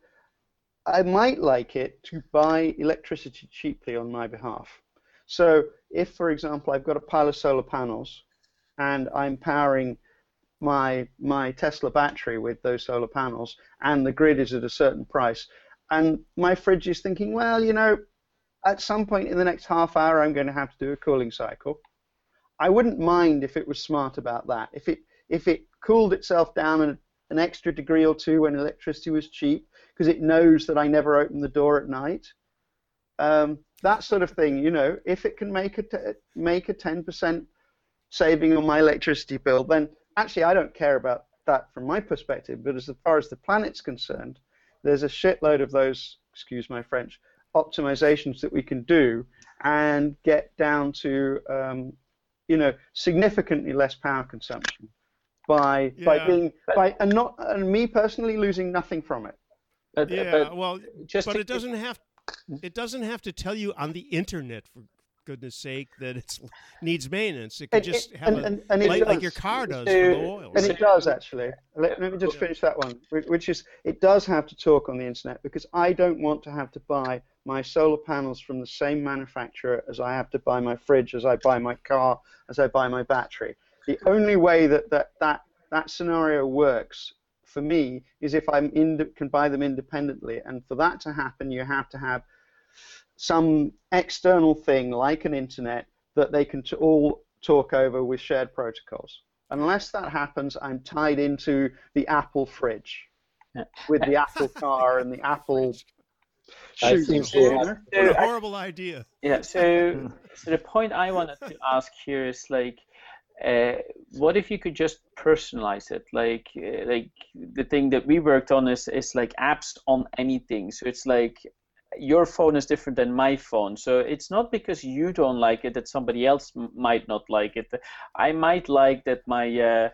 I might like it to buy electricity cheaply on my behalf. So if, for example, I've got a pile of solar panels and I'm powering my my Tesla battery with those solar panels, and the grid is at a certain price, and my fridge is thinking, well, you know, at some point in the next half hour I'm going to have to do a cooling cycle. I wouldn't mind if it was smart about that. If it if it cooled itself down an, an extra degree or two when electricity was cheap, because it knows that I never open the door at night. Um, that sort of thing, you know, if it can make a t- make a ten percent saving on my electricity bill, then actually, I don't care about that from my perspective, but as far as the planet's concerned, there's a shitload of those, excuse my French, optimizations that we can do and get down to, um, you know, significantly less power consumption by yeah. by being by and not and me personally losing nothing from it. But, yeah, but well, just but to, it doesn't have it doesn't have to tell you on the internet for goodness sake that it needs maintenance. It could just have and, a, and, and light like your car does for the oil. And it does, actually. Let, let me just finish that one, which is it does have to talk on the internet, because I don't want to have to buy my solar panels from the same manufacturer as I have to buy my fridge, as I buy my car, as I buy my battery. The only way that that, that, that scenario works for me is if I can buy them independently, and for that to happen you have to have some external thing like an internet that they can t- all talk over with shared protocols. Unless that happens, I'm tied into the Apple fridge with the Apple car and the Apple shoes. What a horrible idea. Yeah, so, so the point I wanted to ask here is like, Uh, what if you could just personalize it? Like, uh, like the thing that we worked on is is like apps on anything. So it's like your phone is different than my phone. So it's not because you don't like it that somebody else m- might not like it. I might like that my uh,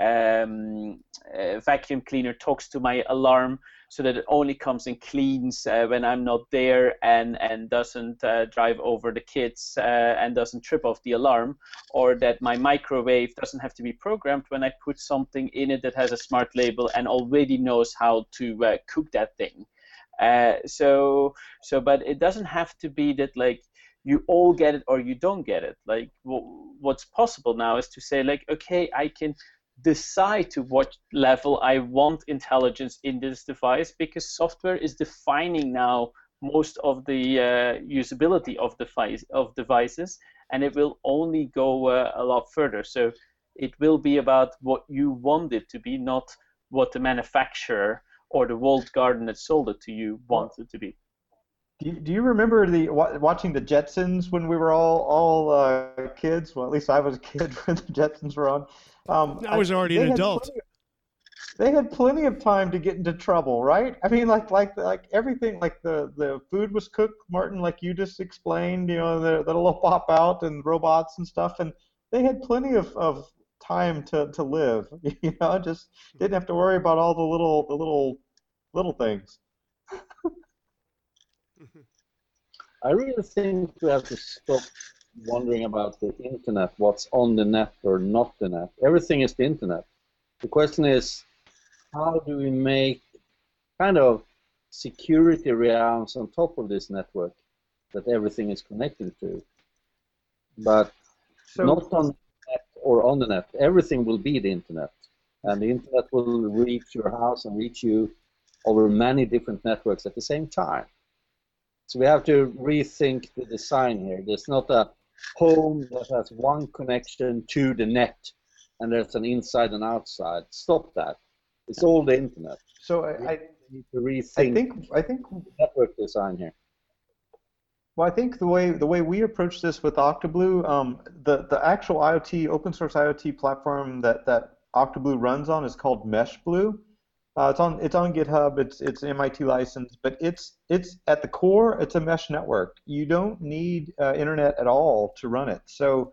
um, uh, vacuum cleaner talks to my alarm so that it only comes and cleans uh, when I'm not there, and, and doesn't uh, drive over the kids uh, and doesn't trip off the alarm, or that my microwave doesn't have to be programmed when I put something in it that has a smart label and already knows how to uh, cook that thing. Uh, so, so, but it doesn't have to be that like you all get it or you don't get it. Like, w- what's possible now is to say like, okay, I can decide to what level I want intelligence in this device, because software is defining now most of the uh, usability of device of devices, and it will only go uh, a lot further. So, it will be about what you want it to be, not what the manufacturer or the walled garden that sold it to you wants it to be. Do you, do you remember the watching the Jetsons when we were all all uh, kids? Well, at least I was a kid when the Jetsons were on. Um, I was already I, an adult. Plenty, they had plenty of time to get into trouble, right? I mean, like like like everything, like the, the food was cooked, Martin, like you just explained, you know, the, the little pop out and robots and stuff, and they had plenty of, of time to, to live, you know, just didn't have to worry about all the little the little little things. I really think we have to stop wondering about the internet, what's on the net or not the net. Everything is the internet. The question is, how do we make kind of security realms on top of this network that everything is connected to. But so not on the net or on the net. Everything will be the internet. And the internet will reach your house and reach you over many different networks at the same time. So we have to rethink the design here. There's not a home that has one connection to the net, and there's an inside and outside. Stop that. It's all the internet. So I, I need to rethink I think, I think, network design here. Well, I think the way the way we approach this with Octoblu, um, the the actual IoT open source IoT platform that that Octoblu runs on is called Meshblu. Uh, it's on it's on GitHub. It's it's M I T licensed, but it's it's at the core it's a mesh network. You don't need uh, internet at all to run it. So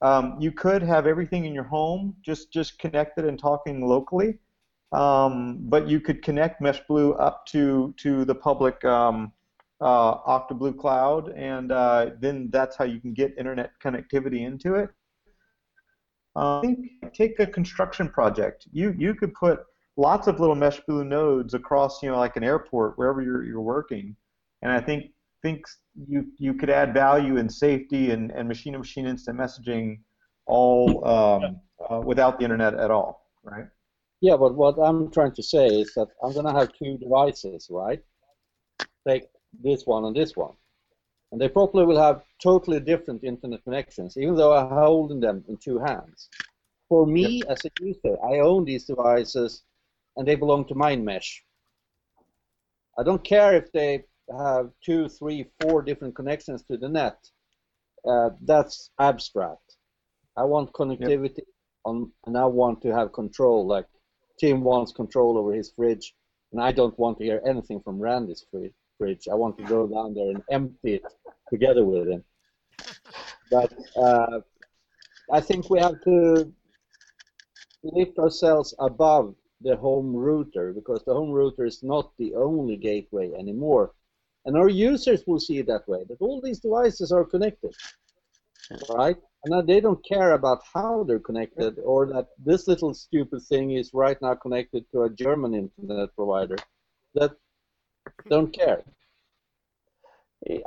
um, you could have everything in your home just just connected and talking locally, um, but you could connect Meshblu up to to the public um, uh, Octoblu cloud, and uh, then that's how you can get internet connectivity into it. Uh, I think take a construction project. You you could put lots of little Meshblu nodes across, you know, like an airport, wherever you're you're working, and I think think you you could add value in safety and and machine-to-machine instant messaging, all um, uh, without the internet at all, right? Yeah, but what I'm trying to say is that I'm going to have two devices, right? Take this one and this one, and they probably will have totally different internet connections, even though I'm holding them in two hands. For me, yep. as a user, I own these devices. And they belong to my mesh. I don't care if they have two, three, four different connections to the net. Uh, that's abstract. I want connectivity, yep. on, and I want to have control. Like Tim wants control over his fridge, and I don't want to hear anything from Randy's fridge. I want to go down there and empty it together with him. But uh, I think we have to lift ourselves above the home router, because the home router is not the only gateway anymore. And our users will see it that way, that all these devices are connected, right? And they don't care about how they're connected, or that this little stupid thing is right now connected to a German internet provider. That don't care.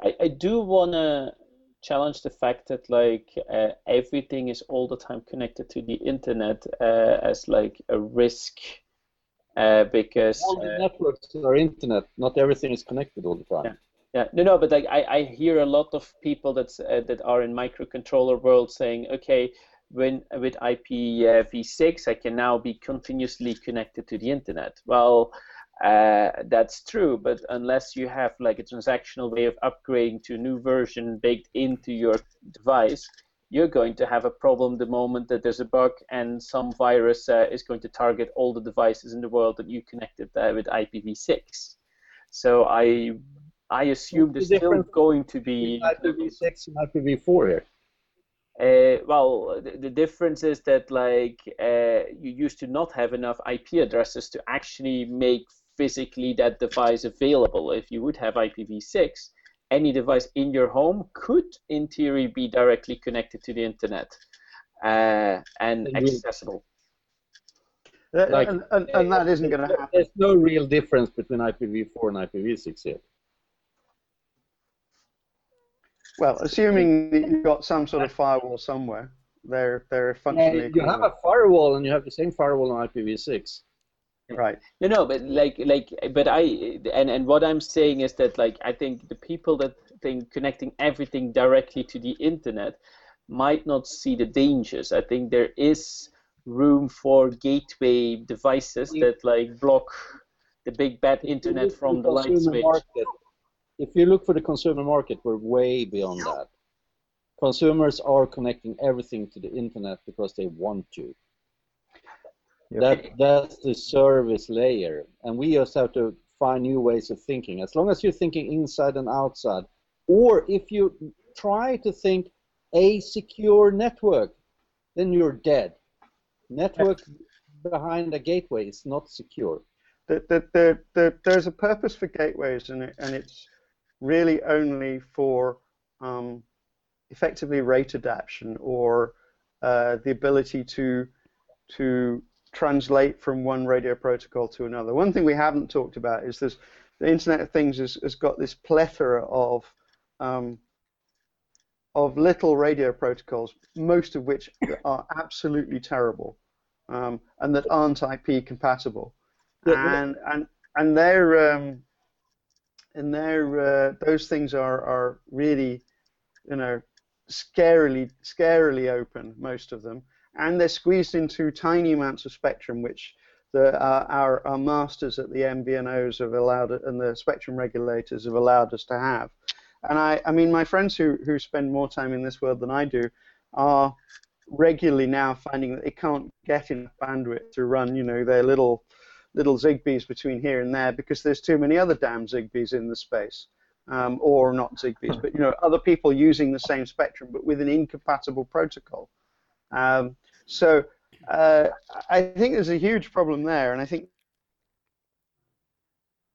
I, I do want to challenge the fact that like uh, everything is all the time connected to the internet uh, as like a risk, uh, because all the uh, networks are internet. Not everything is connected all the time. Yeah, yeah. no, no. But like I, I hear a lot of people that's uh, that are in microcontroller world saying, okay, when with I P v six, I can now be continuously connected to the internet. Well. Uh, that's true, but unless you have like a transactional way of upgrading to a new version baked into your device, you're going to have a problem the moment that there's a bug and some virus uh, is going to target all the devices in the world that you connected uh, with I P v six. So I I assume there's the still going to be I P v six and I P v four here. Uh, well, the, the difference is that like uh, you used to not have enough I P addresses to actually make physically that device available. If you would have I P v six, any device in your home could, in theory, be directly connected to the internet uh, and accessible. Like, and, and, and that isn't going to happen. There's no real difference between I P v four and I P v six here. Well, assuming that you've got some sort of firewall somewhere, they're they're functionally. Yeah, you have a firewall, and you have the same firewall on I P v six. Right. No, no, but like, like, but I, and, and what I'm saying is that like I think the people that think connecting everything directly to the internet might not see the dangers. I think there is room for gateway devices that like block the big bad internet from the light switch. If you look for the consumer market, we're way beyond that. Consumers are connecting everything to the internet because they want to. That that's the service layer, and we just have to find new ways of thinking. As long as you're thinking inside and outside, or if you try to think a secure network, then you're dead. Network behind a gateway is not secure. The, the, the, the, there's a purpose for gateways, and it, and it's really only for um, effectively rate adaptation, or uh, the ability to to translate from one radio protocol to another. One thing we haven't talked about is this: the Internet of Things has, has got this plethora of um, of little radio protocols, most of which are absolutely terrible um, and that aren't I P compatible. And and and they're um, and they're uh, those things are are really, you know, scarily scarily open, most of them, and they're squeezed into tiny amounts of spectrum, which the, uh, our, our masters at the M V N Os have allowed, and the spectrum regulators have allowed us to have. And I, I mean, my friends who, who spend more time in this world than I do are regularly now finding that they can't get enough bandwidth to run, you know, their little little Zigbees between here and there, because there's too many other damn Zigbees in the space. Um, or not Zigbees, but, you know, other people using the same spectrum but with an incompatible protocol. Um, so uh, I think there's a huge problem there, and I think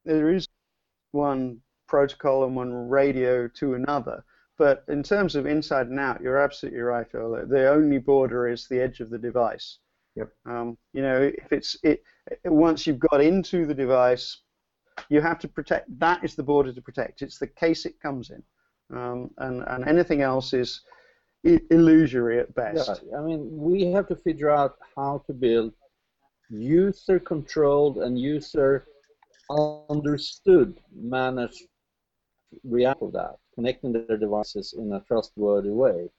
there is one protocol and one radio to another. But in terms of inside and out, you're absolutely right, Ola. The only border is the edge of the device. Yep. Um, you know, if it's it once you've got into the device, you have to protect. That is the border to protect. It's the case it comes in, um, and and anything else is illusory at best. Yeah, I mean, we have to figure out how to build user-controlled and user-understood managed react of that, connecting their devices in a trustworthy way.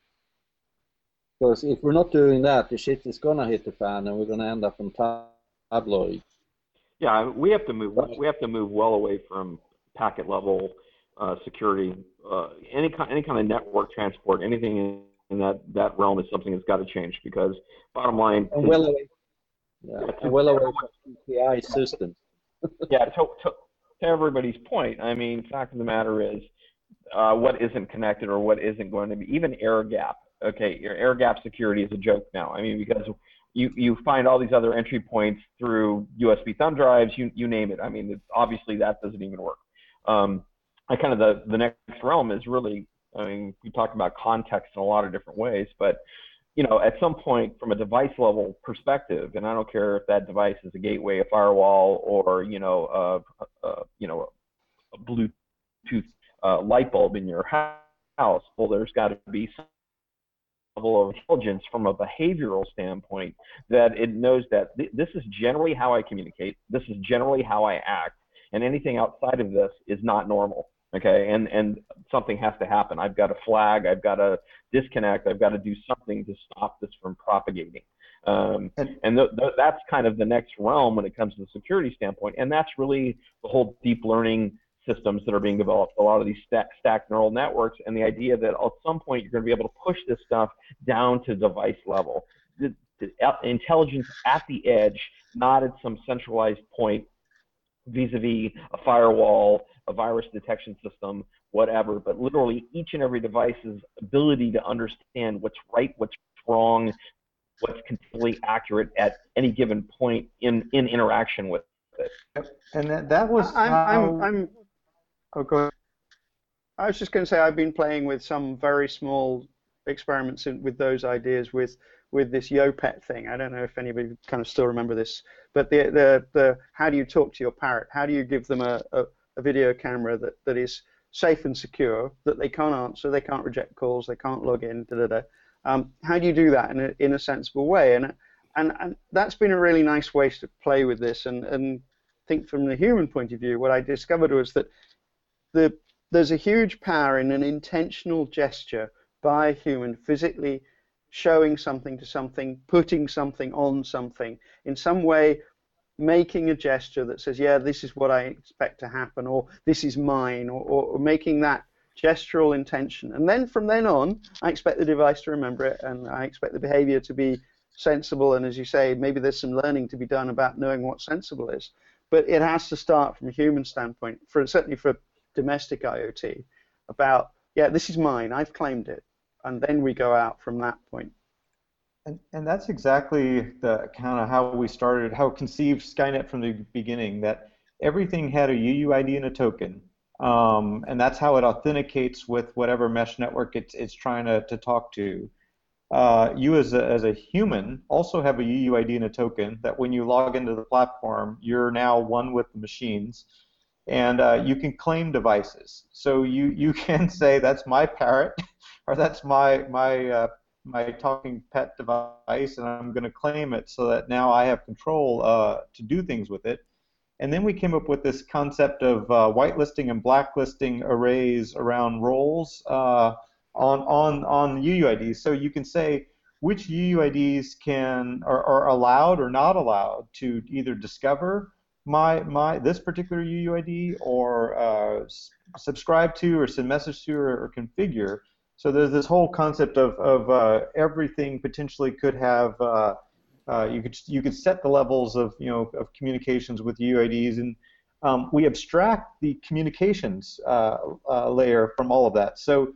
Because if we're not doing that, the shit is gonna hit the fan, and we're gonna end up in tabloid. Yeah, we have to move. We have to move well away from packet level uh, security. Uh, any kind, any kind of network transport, anything in that, that realm is something that's got to change. Because bottom line, and well away, yeah, yeah, and well away from P I systems. Yeah, to, to, to everybody's point. I mean, fact of the matter is, uh, what isn't connected or what isn't going to be, even air gap. Okay, your air gap security is a joke now. I mean, because You, you find all these other entry points through U S B thumb drives, you, you name it. I mean, it's, obviously that doesn't even work. Um, I kind of the, the next realm is really, I mean, we talk about context in a lot of different ways, but, you know, at some point from a device level perspective, and I don't care if that device is a gateway, a firewall, or, you know, a, a, you know, a Bluetooth uh, light bulb in your house, well, there's got to be some level of intelligence from a behavioral standpoint that it knows that th this is generally how I communicate, this is generally how I act, and anything outside of this is not normal, okay? And and something has to happen. I've got to flag, I've got to disconnect, I've got to do something to stop this from propagating. Um, and th th that's kind of the next realm when it comes to the security standpoint, and that's really the whole deep learning systems that are being developed, a lot of these stack, stack neural networks, and the idea that at some point you're going to be able to push this stuff down to device level. The, the intelligence at the edge, not at some centralized point vis-a-vis a firewall, a virus detection system, whatever, but literally each and every device's ability to understand what's right, what's wrong, what's completely accurate at any given point in, in interaction with it. And that, that was... I'm, how... I'm, I'm Oh, go ahead. I was just going to say I've been playing with some very small experiments in, with those ideas with with this YoPet thing. I don't know if anybody kind of still remember this, but the the, the how do you talk to your parrot? How do you give them a, a, a video camera that, that is safe and secure, that they can't answer, they can't reject calls, they can't log in, da da da. Um, how do you do that in a, in a sensible way? And, and and that's been a really nice way to play with this. And and I think from the human point of view, what I discovered was that The, there's a huge power in an intentional gesture by a human, physically showing something to something, putting something on something, in some way making a gesture that says, yeah, this is what I expect to happen, or this is mine, or, or, or making that gestural intention. And then from then on, I expect the device to remember it, and I expect the behavior to be sensible, and as you say, maybe there's some learning to be done about knowing what sensible is. But it has to start from a human standpoint, for, certainly for domestic IoT, about, yeah, this is mine, I've claimed it, and then we go out from that point. And, and that's exactly the kind of how we started, how conceived Skynet from the beginning, that everything had a U U I D and a token, um, and that's how it authenticates with whatever mesh network it's, it's trying to, to talk to. uh, you as a, as a human also have a U U I D and a token that when you log into the platform, you're now one with the machines. And uh, you can claim devices. So you, you can say, that's my parrot, or that's my my uh, my talking pet device, and I'm going to claim it so that now I have control uh, to do things with it. And then we came up with this concept of uh, whitelisting and blacklisting arrays around roles uh, on, on, on U U I Ds. So you can say which U U I Ds can are, are allowed or not allowed to either discover my my this particular U U I D or uh, subscribe to or send message to or, or configure. So there's this whole concept of of uh, everything potentially could have uh, uh, you could you could set the levels of you know of communications with U U I Ds, and um, we abstract the communications uh, uh, layer from all of that. So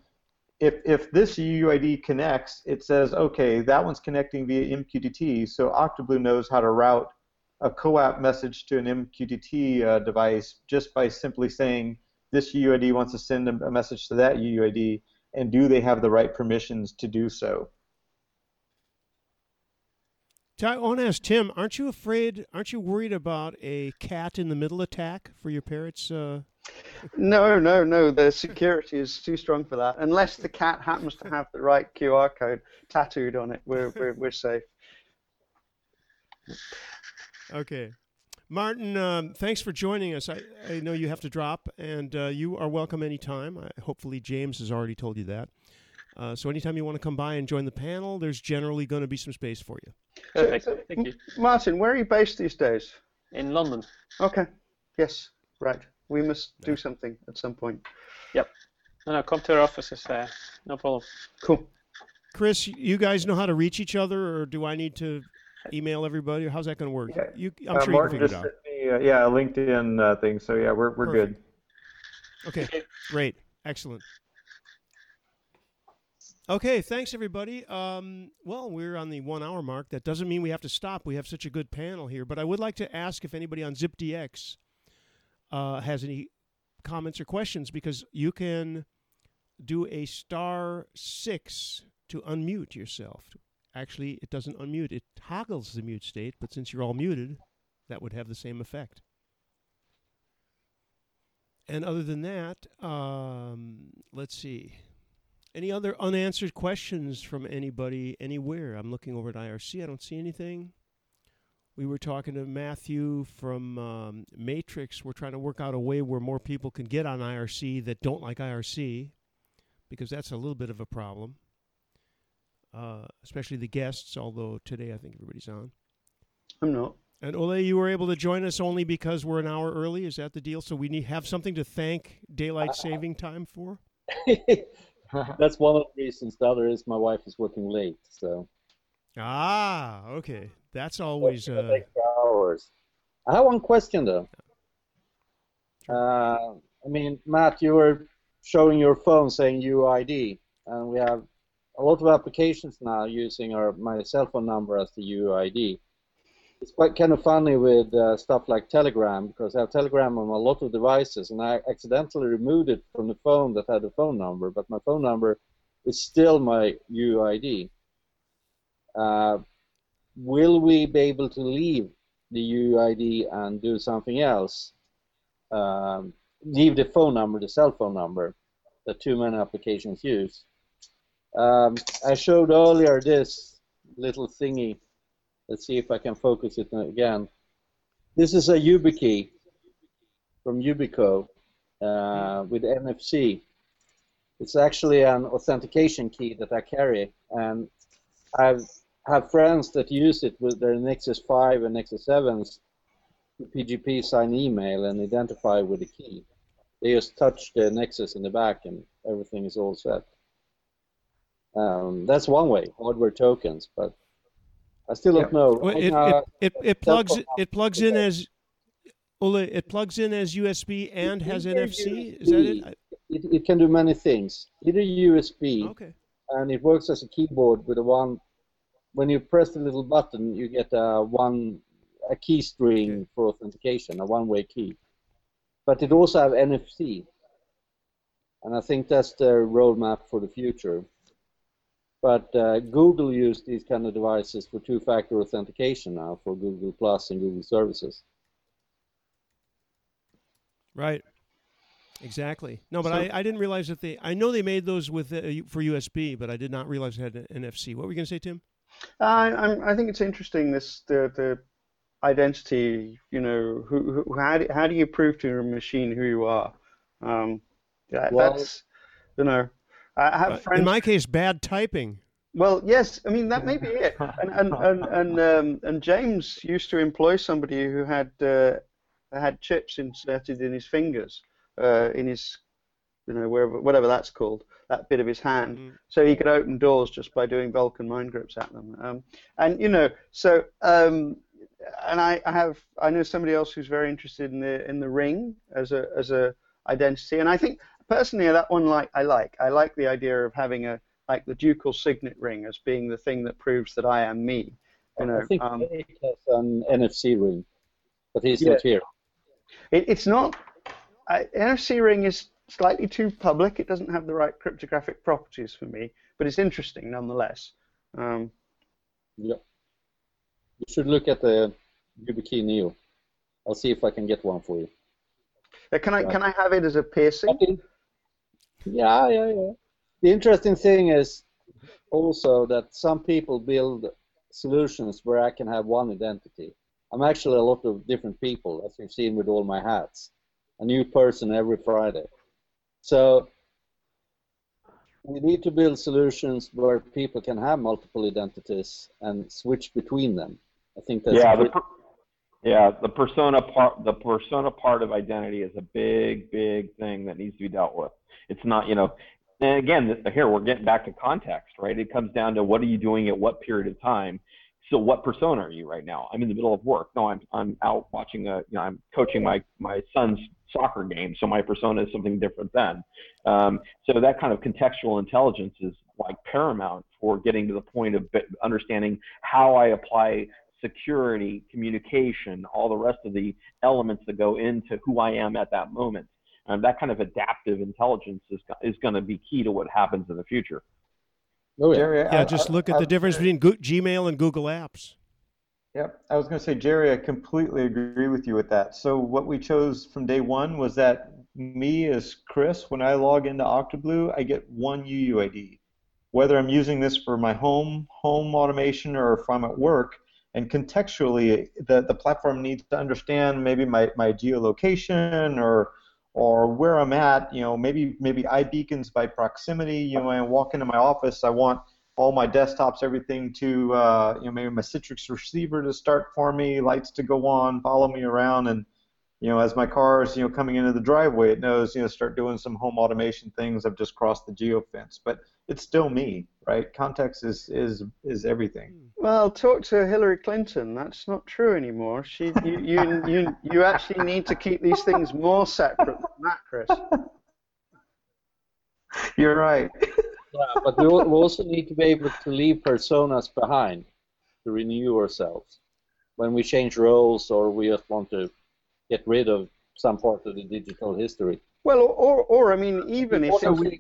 if if this U U I D connects, it says okay, that one's connecting via M Q T T, so Octoblu knows how to route a co-op message to an M Q T T uh, device just by simply saying this U U I D wants to send a message to that U U I D, and do they have the right permissions to do so? I want to ask Tim, aren't you afraid, aren't you worried about a cat in the middle attack for your parrots? Uh... No, no, no. The security is too strong for that. Unless the cat happens to have the right Q R code tattooed on it, we're, we're, we're safe. Okay. Martin, um, thanks for joining us. I, I know you have to drop, and uh, you are welcome anytime. I, hopefully James has already told you that. Uh, so anytime you want to come by and join the panel, there's generally going to be some space for you. Perfect. So, so, Thank you. Martin, where are you based these days? In London. Okay. Yes. Right. We must do something at some point. Yep. No, no, come to our offices there. No problem. Cool. Chris, you guys know how to reach each other, or do I need to email everybody, or how's that going to work? Okay. You, I'm uh, sure Martin you can figure it out. Me, uh, yeah, LinkedIn uh, thing. So yeah, we're we're Perfect. good. Okay, great, excellent. Okay, thanks everybody. Um, well, we're on the one-hour mark. That doesn't mean we have to stop. We have such a good panel here. But I would like to ask if anybody on ZipDX uh, has any comments or questions, because you can do a star six to unmute yourself. Actually, it doesn't unmute. It toggles the mute state, but since you're all muted, that would have the same effect. And other than that, um, let's see. Any other unanswered questions from anybody anywhere? I'm looking over at I R C. I don't see anything. We were talking to Matthew from um, Matrix. We're trying to work out a way where more people can get on I R C that don't like I R C, because that's a little bit of a problem. Uh, especially the guests, although today I think everybody's on. I'm not. And Ole, you were able to join us only because we're an hour early. Is that the deal? So we need have something to thank Daylight Saving Time for? That's one of the reasons. The other is my wife is working late. So. Ah, okay. That's always... Uh... Extra hours. I have one question, though. Sure. Uh, I mean, Matt, you were showing your phone saying U I D, and we have a lot of applications now using our my cell phone number as the U I D. It's quite kind of funny with uh, stuff like Telegram, because I have Telegram on a lot of devices, and I accidentally removed it from the phone that had a phone number, but my phone number is still my U I D. Uh, will we be able to leave the U I D and do something else? Um, leave the phone number, the cell phone number, that too many applications use. Um, I showed earlier this little thingy. Let's see if I can focus it again. This is a YubiKey from Yubico uh, with N F C. It's actually an authentication key that I carry, and I have friends that use it with their Nexus five and Nexus sevens to P G P sign email and identify with the key. They just touch the Nexus in the back, and everything is all set. Um, that's one way, hardware tokens, but I still don't yeah. know. Well, it, it, it, it plugs it plugs in as Ole, it plugs in as U S B and it has N F C. U S B. Is that it? it? It can do many things. Either U S B, okay, and it works as a keyboard with a one. When you press the little button, you get a one a key string okay. for authentication, a one-way key. But it also have N F C, and I think that's the roadmap for the future. But uh, Google used these kind of devices for two-factor authentication now for Google Plus and Google services. Right. Exactly. No, but so, I, I didn't realize that they... I know they made those with uh, for U S B, but I did not realize it had an N F C. What were you going to say, Tim? Uh, I'm, I think it's interesting, this the, the identity, you know, who, who how, do, how do you prove to a machine who you are? Um, that, well, that's, you know... I have uh, friends... In my case, bad typing. Well, yes, I mean, that may be it. And and and and, um, and James used to employ somebody who had uh, had chips inserted in his fingers, uh, in his, you know, wherever, whatever that's called, that bit of his hand, mm-hmm. so he could open doors just by doing Belkin mind grips at them. Um, and you know, so um, and I, I have I know somebody else who's very interested in the in the ring as a as a identity, and I think. Personally, that one like I like. I like the idea of having a like the ducal signet ring as being the thing that proves that I am me. You know, I think um, Dave has an N F C ring, but he's yeah. not here. It, it's not. I, N F C ring is slightly too public. It doesn't have the right cryptographic properties for me, but it's interesting nonetheless. Um, yeah. You should look at the YubiKey Neo. I'll see if I can get one for you. Uh, can I right. can I have it as a piercing? Okay. Yeah, yeah, yeah. The interesting thing is also that some people build solutions where I can have one identity. I'm actually a lot of different people, as you've seen with all my hats. A new person every Friday. So we need to build solutions where people can have multiple identities and switch between them. I think that's yeah. The, yeah, the persona part, the persona part of identity is a big, big thing that needs to be dealt with. It's not, you know, and again, this, here we're getting back to context, right? It comes down to what are you doing at what period of time. So, what persona are you right now? I'm in the middle of work. No, I'm I'm out watching a, you know, I'm coaching my my son's soccer game. So my persona is something different then. Um, so that kind of contextual intelligence is like paramount for getting to the point of understanding how I apply security, communication, all the rest of the elements that go into who I am at that moment. Um, that kind of adaptive intelligence is is going to be key to what happens in the future. Oh, yeah, Jerry, yeah I, just I, look I, at the I, difference I, between Go- Gmail and Google Apps. Yep, I was going to say, Jerry, I completely agree with you with that. So what we chose from day one was that me as Chris, when I log into Octoblu, I get one U U I D. Whether I'm using this for my home, home automation, or if I'm at work, and contextually, the, the platform needs to understand maybe my, my geolocation or or where I'm at. You know, maybe maybe iBeacons by proximity. You know, I walk into my office, I want all my desktops, everything to uh, you know maybe my Citrix receiver to start for me, lights to go on, follow me around, and you know as my car's you know coming into the driveway, it knows you know start doing some home automation things. I've just crossed the geo fence, but it's still me, right? Context is is is everything. Well, talk to Hillary Clinton. That's not true anymore. She, you, you, you, you actually need to keep these things more separate than that, Chris. You're right. Yeah, but we also need to be able to leave personas behind to renew ourselves. When we change roles or we just want to get rid of some part of the digital history. Well, or, or, or I mean, even if we,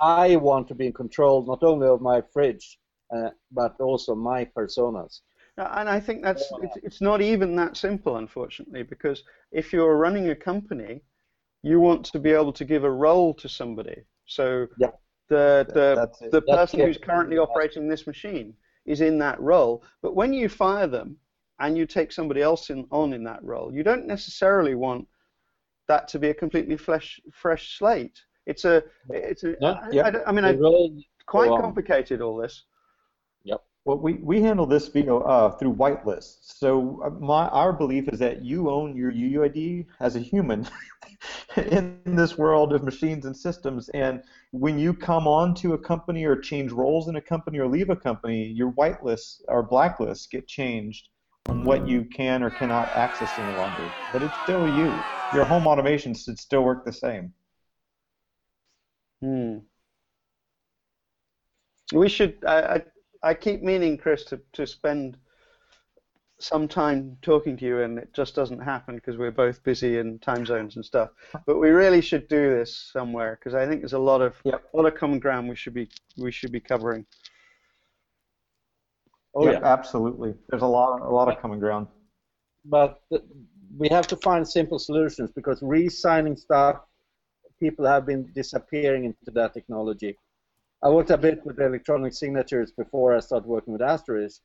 I want to be in control not only of my fridge, uh, but also my personas. And I think that's yeah. it's, it's not even that simple, unfortunately, because if you're running a company, you want to be able to give a role to somebody. So yeah. the the yeah, the person who's currently operating this machine is in that role. But when you fire them and you take somebody else in, on in that role, you don't necessarily want that to be a completely fresh, fresh slate. It's a, it's a. Yeah, I, yeah. I, I mean, I, really quite complicated all this. Yep. Well, we, we handle this video uh, through whitelists. So my our belief is that you own your U U I D as a human in this world of machines and systems. And when you come on to a company or change roles in a company or leave a company, your whitelists or blacklists get changed on what you can or cannot access any longer. But it's still you. Your home automation should still work the same. Hmm. We should. I, I I keep meaning, Chris, to, to spend some time talking to you, and it just doesn't happen because we're both busy in time zones and stuff. But we really should do this somewhere because I think there's a lot of yep. a lot of common ground we should be we should be covering. Oh yeah, yeah. Absolutely. There's a lot, a lot of common ground. But the, we have to find simple solutions, because re-signing stuff, people have been disappearing into that technology. I worked a bit with electronic signatures before I started working with Asterisk,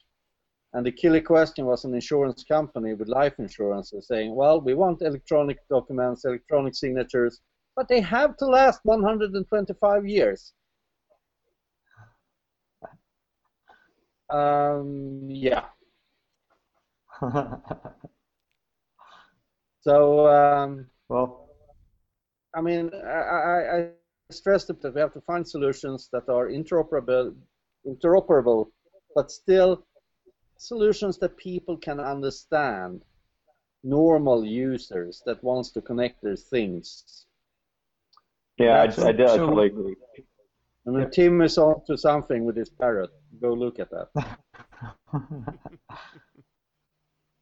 and the killer question was an insurance company with life insurance saying, well, we want electronic documents, electronic signatures, but they have to last one hundred twenty-five years. Um, yeah. So, um, well, I mean, I, I, I stressed that we have to find solutions that are interoperable, interoperable, but still solutions that people can understand, normal users that wants to connect their things. Yeah, I, I definitely agree. I mean, Tim is on to something with his parrot. Go look at that.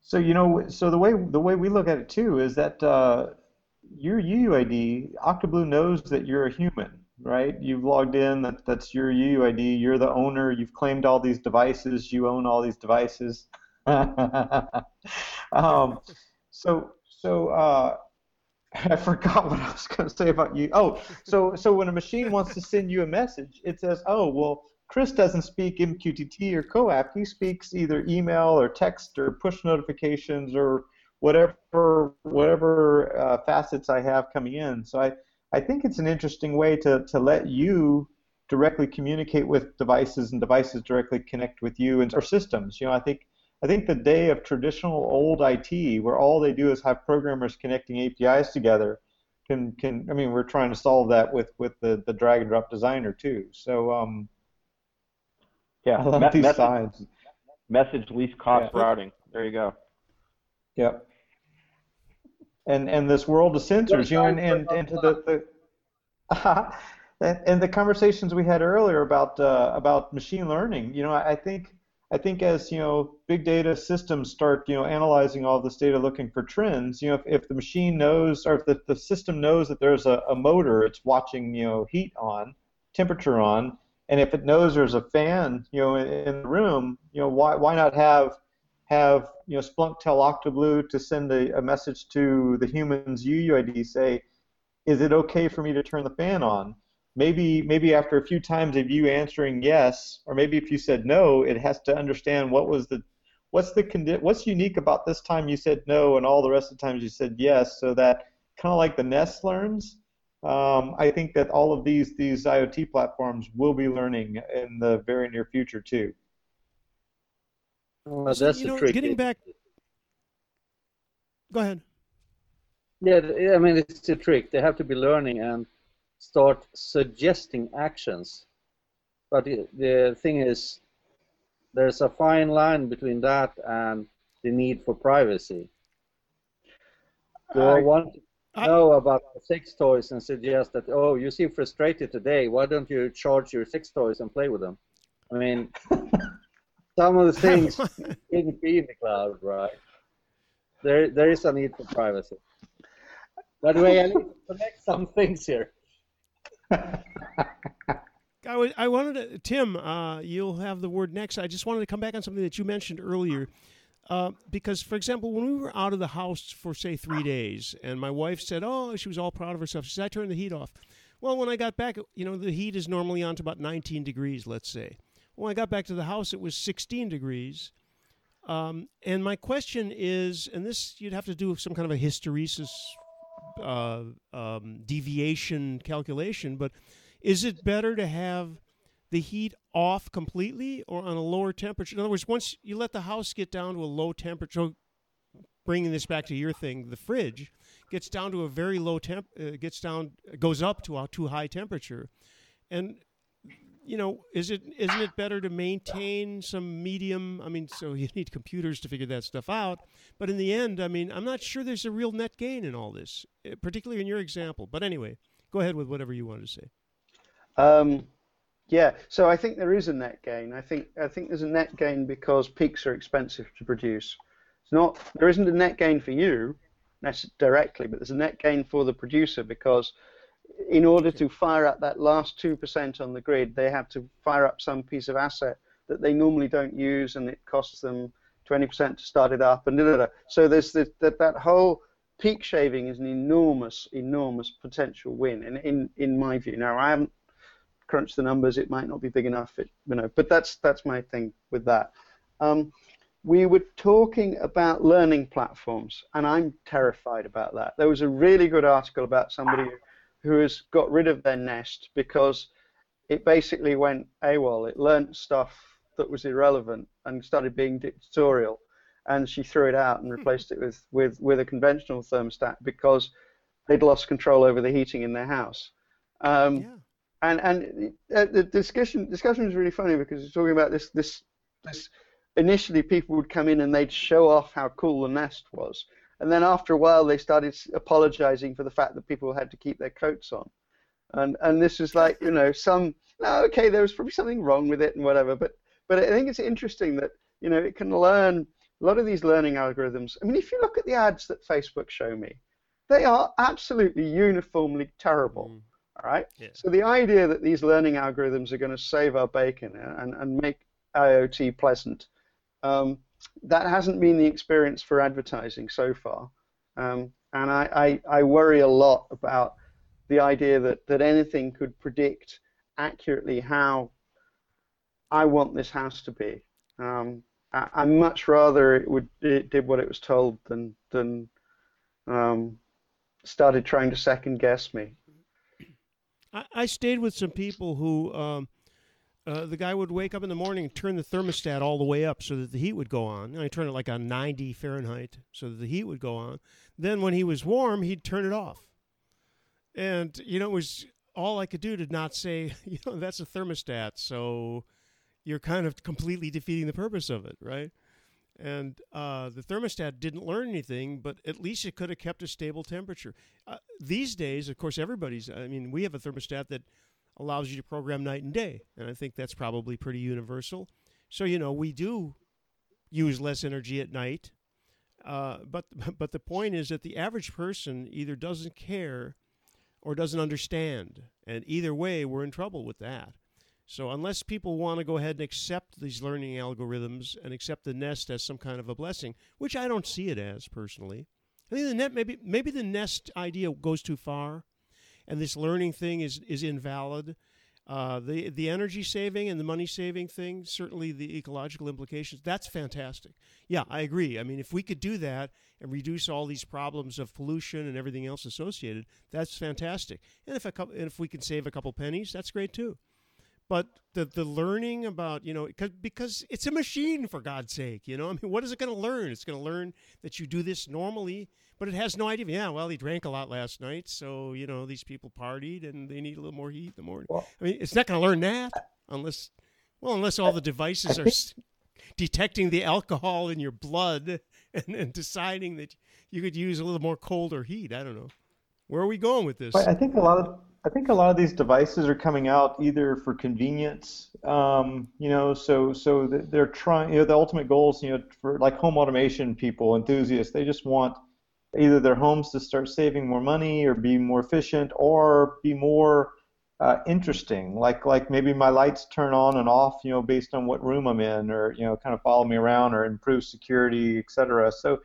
So you know, so the way the way we look at it too is that uh, your U U I D, Octoblu knows that you're a human, right? You've logged in. That that's your U U I D. You're the owner. You've claimed all these devices. You own all these devices. um, so so. Uh, I forgot what I was going to say about you. Oh, so so when a machine wants to send you a message, it says, oh, well, Chris doesn't speak M Q T T or C O A P. He speaks either email or text or push notifications or whatever whatever uh, facets I have coming in. So I, I think it's an interesting way to, to let you directly communicate with devices and devices directly connect with you and or systems. You know, I think I think the day of traditional old I T, where all they do is have programmers connecting A P Is together, can can I mean we're trying to solve that with with the, the drag and drop designer too. So um, yeah, I love Me- these message, sides. Message least cost yeah. routing. There you go. Yep. And and this world of sensors, you know, and and, and to the, the and, and the conversations we had earlier about uh, about machine learning. You know, I, I think. I think as you know, big data systems start you know analyzing all this data, looking for trends. You know, if, if the machine knows, or if the, the system knows that there's a, a motor, it's watching you know heat on, temperature on, and if it knows there's a fan you know in, in the room, you know why why not have have you know Splunk tell Octoblu to send a, a message to the human's U U I D, say, is it okay for me to turn the fan on? Maybe maybe after a few times of you answering yes, or maybe if you said no, it has to understand what was the what's the condi- what's unique about this time you said no and all the rest of the times you said yes, so that kind of like the Nest learns. Um, I think that all of these these IoT platforms will be learning in the very near future too. Well, that's so, you the know, trick. Getting back. Go ahead. Yeah, I mean it's a trick. They have to be learning and start suggesting actions, but the, the thing is, there's a fine line between that and the need for privacy. Do I, I want to I, know about sex toys and suggest that, oh, you seem frustrated today, why don't you charge your sex toys and play with them? I mean, some of the things shouldn't be in the cloud, right? There, there is a need for privacy. By the way, I need to connect some things here. I, was, I wanted to, Tim, uh, you'll have the word next. I just wanted to come back on something that you mentioned earlier, uh, because, for example, when we were out of the house for, say, three days, and my wife said, oh, she was all proud of herself. She said, I turned the heat off. Well, when I got back, you know, the heat is normally on to about nineteen degrees, let's say. When I got back to the house, it was sixteen degrees. Um, and my question is, and this you'd have to do some kind of a hysteresis Uh, um, deviation calculation, but is it better to have the heat off completely or on a lower temperature? In other words, once you let the house get down to a low temperature, bringing this back to your thing, the fridge gets down to a very low temp, uh, gets down, goes up to a too high temperature, and you know, is it isn't it better to maintain some medium? I mean, so you need computers to figure that stuff out. But in the end, I mean, I'm not sure there's a real net gain in all this, particularly in your example. But anyway, go ahead with whatever you wanted to say. Um, yeah. So I think there is a net gain. I think I think there's a net gain because peaks are expensive to produce. It's not there isn't a net gain for you directly, but there's a net gain for the producer because, in order to fire up that last two percent on the grid, they have to fire up some piece of asset that they normally don't use, and it costs them twenty percent to start it up, and da, da, da. So there's this, that that whole peak shaving is an enormous, enormous potential win, in in in my view. Now, I haven't crunched the numbers; it might not be big enough, it, you know. But that's that's my thing with that. Um, we were talking about learning platforms, and I'm terrified about that. There was a really good article about somebody who has got rid of their Nest because it basically went AWOL. It learnt stuff that was irrelevant and started being dictatorial, and she threw it out and replaced it with, with, with a conventional thermostat because they'd lost control over the heating in their house. Um, yeah. And and uh, the discussion discussion was really funny because it's talking about this this this. Initially, people would come in and they'd show off how cool the Nest was, and then after a while, they started apologizing for the fact that people had to keep their coats on. And and this is like, you know, some no okay, there was probably something wrong with it and whatever, but but I think it's interesting that, you know, it can learn. A lot of these learning algorithms, I mean, if you look at the ads that Facebook show me, they are absolutely uniformly terrible, mm. all right? Yeah. So the idea that these learning algorithms are going to save our bacon and, and make IoT pleasant, um, that hasn't been the experience for advertising so far. Um, and I, I, I worry a lot about the idea that, that anything could predict accurately how I want this house to be. Um, I'd much rather it would it did what it was told than than um, started trying to second guess me. I, I stayed with some people who um, uh, the guy would wake up in the morning and turn the thermostat all the way up so that the heat would go on. And I turned it like on ninety Fahrenheit so that the heat would go on. Then when he was warm, he'd turn it off. And you know, it was all I could do to not say, you know, that's a thermostat, so you're kind of completely defeating the purpose of it, right? And uh, the thermostat didn't learn anything, but at least it could have kept a stable temperature. Uh, these days, of course, everybody's, I mean, we have a thermostat that allows you to program night and day, and I think that's probably pretty universal. So, you know, we do use less energy at night, uh, but but the point is that the average person either doesn't care or doesn't understand, and either way, we're in trouble with that. So unless people want to go ahead and accept these learning algorithms and accept the Nest as some kind of a blessing, which I don't see it as personally, I think the net maybe maybe the Nest idea goes too far, and this learning thing is is invalid. Uh, the the energy saving and the money saving thing, certainly the ecological implications, that's fantastic. Yeah, I agree. I mean, if we could do that and reduce all these problems of pollution and everything else associated, that's fantastic. And if a couple, and if we can save a couple pennies, that's great too. But the, the learning about, you know, because it's a machine, for God's sake, you know. I mean, what is it going to learn? It's going to learn that you do this normally, but it has no idea. Yeah, well, he drank a lot last night, so, you know, these people partied and they need a little more heat in the morning. Well, I mean, it's not going to learn that unless, well, unless all the devices are detecting the alcohol in your blood and, and deciding that you could use a little more cold or heat. I don't know. Where are we going with this? I think a lot of... I think a lot of these devices are coming out either for convenience, um, you know, so so they're trying, you know, the ultimate goals, you know, for like home automation people, enthusiasts, they just want either their homes to start saving more money or be more efficient or be more uh, interesting, like like maybe my lights turn on and off, you know, based on what room I'm in, or, you know, kind of follow me around, or improve security, et cetera. So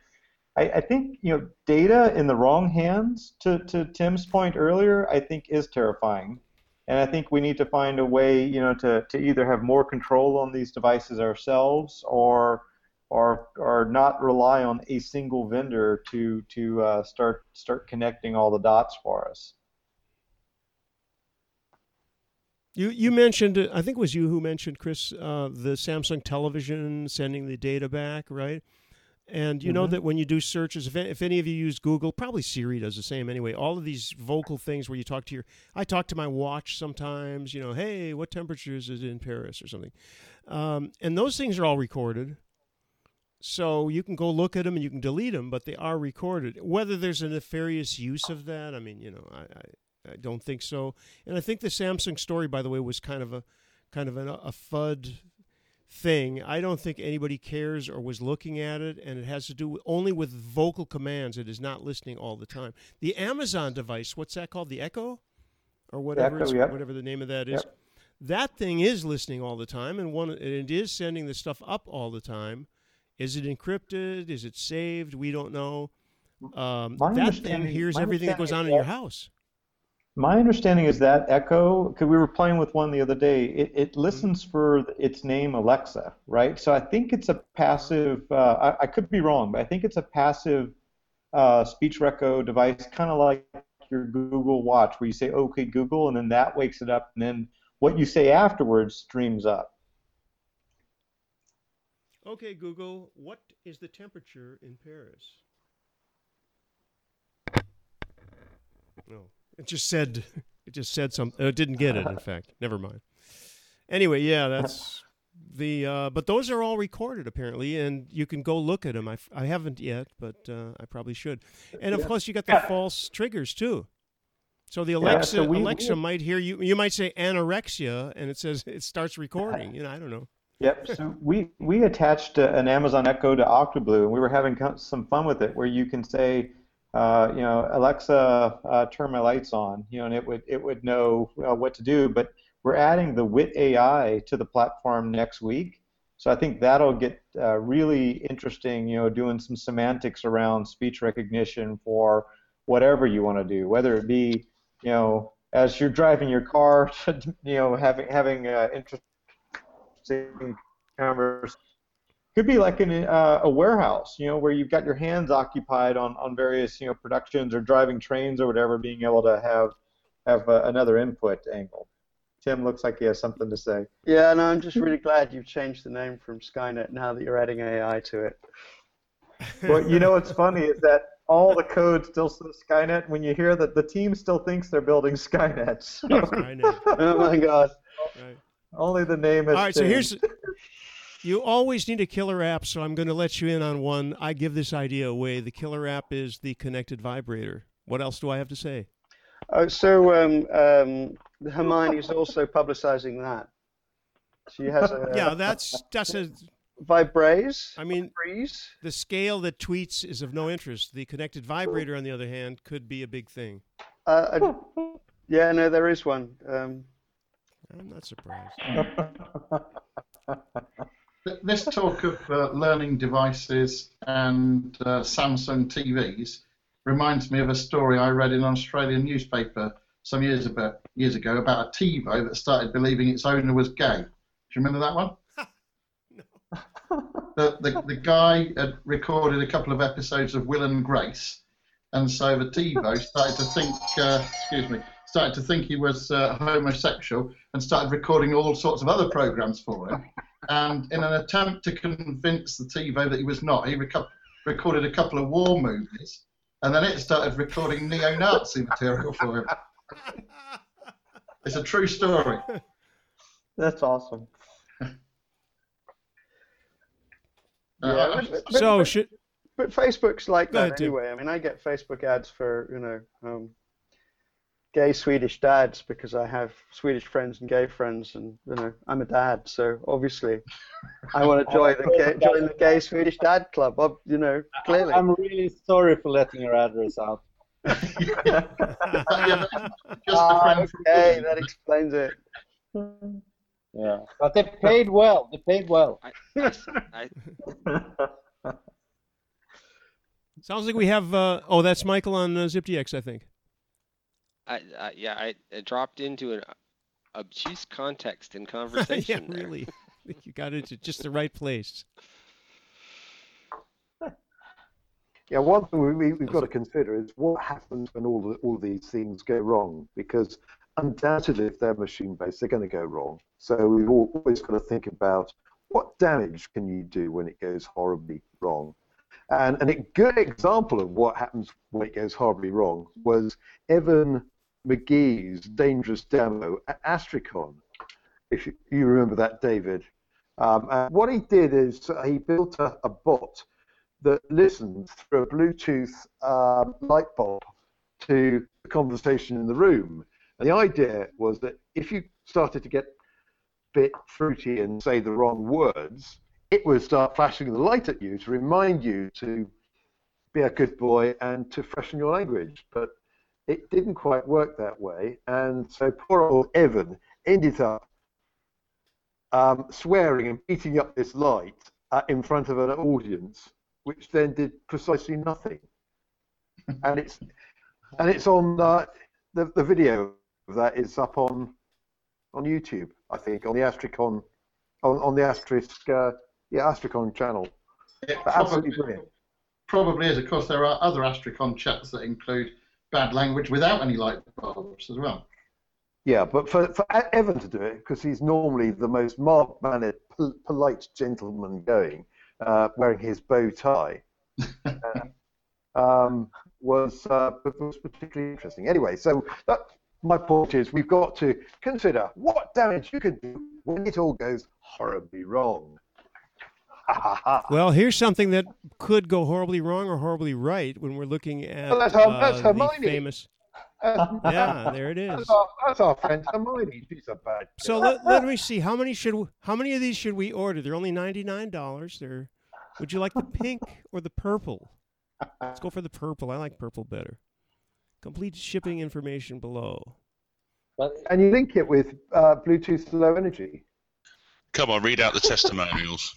I, I think, you know, data in the wrong hands, to, to Tim's point earlier, I think is terrifying. And I think we need to find a way, you know, to, to either have more control on these devices ourselves or or or not rely on a single vendor to to uh, start start connecting all the dots for us. You you mentioned, I think it was you who mentioned, Chris, uh, the Samsung television sending the data back, right? And you know mm-hmm. that when you do searches, if, if any of you use Google, probably Siri does the same anyway, all of these vocal things where you talk to your, I talk to my watch sometimes, you know, hey, what temperature is it in Paris or something? Um, and those things are all recorded. So you can go look at them and you can delete them, but they are recorded. Whether there's a nefarious use of that, I mean, you know, I, I, I don't think so. And I think the Samsung story, by the way, was kind of a, kind of an, a FUD thing. I don't think anybody cares or was looking at it, and it has to do with, only with vocal commands. It is not listening all the time. The Amazon device, what's that called? The Echo, or whatever, the Echo, yep. whatever the name of that is. Yep. that thing is listening all the time, and one it is sending the stuff up all the time. Is it encrypted? Is it saved? We don't know. Um, that thing hears everything that goes on in your house. My understanding is that Echo, because we were playing with one the other day, it, it listens for its name Alexa, right? So I think it's a passive, uh, I, I could be wrong, but I think it's a passive uh, speech reco device, kind of like your Google Watch, where you say, okay, Google, and then that wakes it up, and then what you say afterwards streams up. Okay, Google, what is the temperature in Paris? No. It just said, it just said something. It didn't get it, in fact. Never mind. Anyway, yeah, that's the, uh, but those are all recorded, apparently, and you can go look at them. I, I haven't yet, but uh, I probably should. And, of yeah. course, you got the yeah. false triggers, too. So the Alexa yeah, so we, Alexa we, might hear you. You might say anorexia, and it says it starts recording. You know, I don't know. Yep. So we, we attached uh, an Amazon Echo to Octoblu, and we were having some fun with it, where you can say, Uh, you know, Alexa, uh, turn my lights on. You know, and it would it would know uh, what to do. But we're adding the Wit A I to the platform next week, so I think that'll get uh, really interesting. You know, doing some semantics around speech recognition for whatever you want to do, whether it be, you know, as you're driving your car, you know, having having uh, interesting conversations. Could be like in uh, a warehouse, you know, where you've got your hands occupied on, on various, you know, productions or driving trains or whatever, being able to have have uh, another input angle. Tim looks like he has something to say. Yeah, no, I'm just really glad you've changed the name from Skynet now that you're adding A I to it. Well, you know what's funny is that all the code still says Skynet. When you hear that, the team still thinks they're building Skynet. So. Skynet. Oh my God. Right. Only the name has all right, changed. So here's. You always need a killer app, so I'm going to let you in on one. I give this idea away. The killer app is the connected vibrator. What else do I have to say? Oh, so um, um, Hermione is also publicizing that. She has a yeah. That's that's a vibraze. I mean, vibraze. The scale that tweets is of no interest. The connected vibrator, on the other hand, could be a big thing. Uh, I, yeah, no, there is one. Um, I'm not surprised. This talk of uh, learning devices and uh, Samsung T Vs reminds me of a story I read in an Australian newspaper some years ago, years ago about a TiVo that started believing its owner was gay. Do you remember that one? No. The, the, the guy had recorded a couple of episodes of Will and Grace, and so the TiVo started to think, uh, excuse me, started to think he was uh, homosexual and started recording all sorts of other programs for him. And in an attempt to convince the TiVo that he was not, he reco- recorded a couple of war movies, and then it started recording neo-Nazi material for him. It's a true story. That's awesome. uh, yeah, but, but, so but, should... but Facebook's like that ahead, anyway. Dude. I mean, I get Facebook ads for, you know, um, gay Swedish dads, because I have Swedish friends and gay friends, and you know I'm a dad, so obviously I want to join the gay, join the gay Swedish dad club. You know, clearly. I'm really sorry for letting your address out. yeah. Yeah, just a friend. Okay, that explains it. Yeah, but they paid well. They paid well. I, I, I... Sounds like we have. Uh, oh, that's Michael on uh, ZipDX, I think. I, I, yeah, I, I dropped into an obtuse context in conversation. yeah, there. Really. I think you got into just the right place. Yeah, one thing we, we've got to consider is what happens when all the, all these things go wrong, because undoubtedly if they're machine-based, they're going to go wrong. So we've always got to think about what damage can you do when it goes horribly wrong. And, and a good example of what happens when it goes horribly wrong was Evan McGee's dangerous demo at Astricon, if you, you remember that, David. Um, and what he did is he built a, a bot that listened through a Bluetooth uh, light bulb to the conversation in the room. And the idea was that if you started to get a bit fruity and say the wrong words, it would start flashing the light at you to remind you to be a good boy and to freshen your language. But it didn't quite work that way, and so poor old Evan ended up um, swearing and beating up this light uh, in front of an audience, which then did precisely nothing. And it's and it's on uh, the the video of that is up on on YouTube, I think, on the Astricon on, on the asterisk uh, yeah Astricon channel. It but probably, absolutely brilliant. Probably is. Of course, there are other Astricon chats that include bad language without any light bulbs as well. Yeah, but for, for Evan to do it, because he's normally the most mild-mannered, pol- polite gentleman going, uh, wearing his bow tie, uh, um, was uh, was particularly interesting. Anyway, so that, my point is we've got to consider what damage you can do when it all goes horribly wrong. Well, here's something that could go horribly wrong or horribly right when we're looking at well, that's her, uh, that's Hermione. The famous... yeah, there it is. That's our, that's our friend Hermione. She's a bad kid. So let, let me see. How many should? How many of these should we order? They're only ninety-nine dollars. They're, would you like the pink or the purple? Let's go for the purple. I like purple better. Complete shipping information below. And you link it with uh, Bluetooth Low Energy. Come on, read out the testimonials.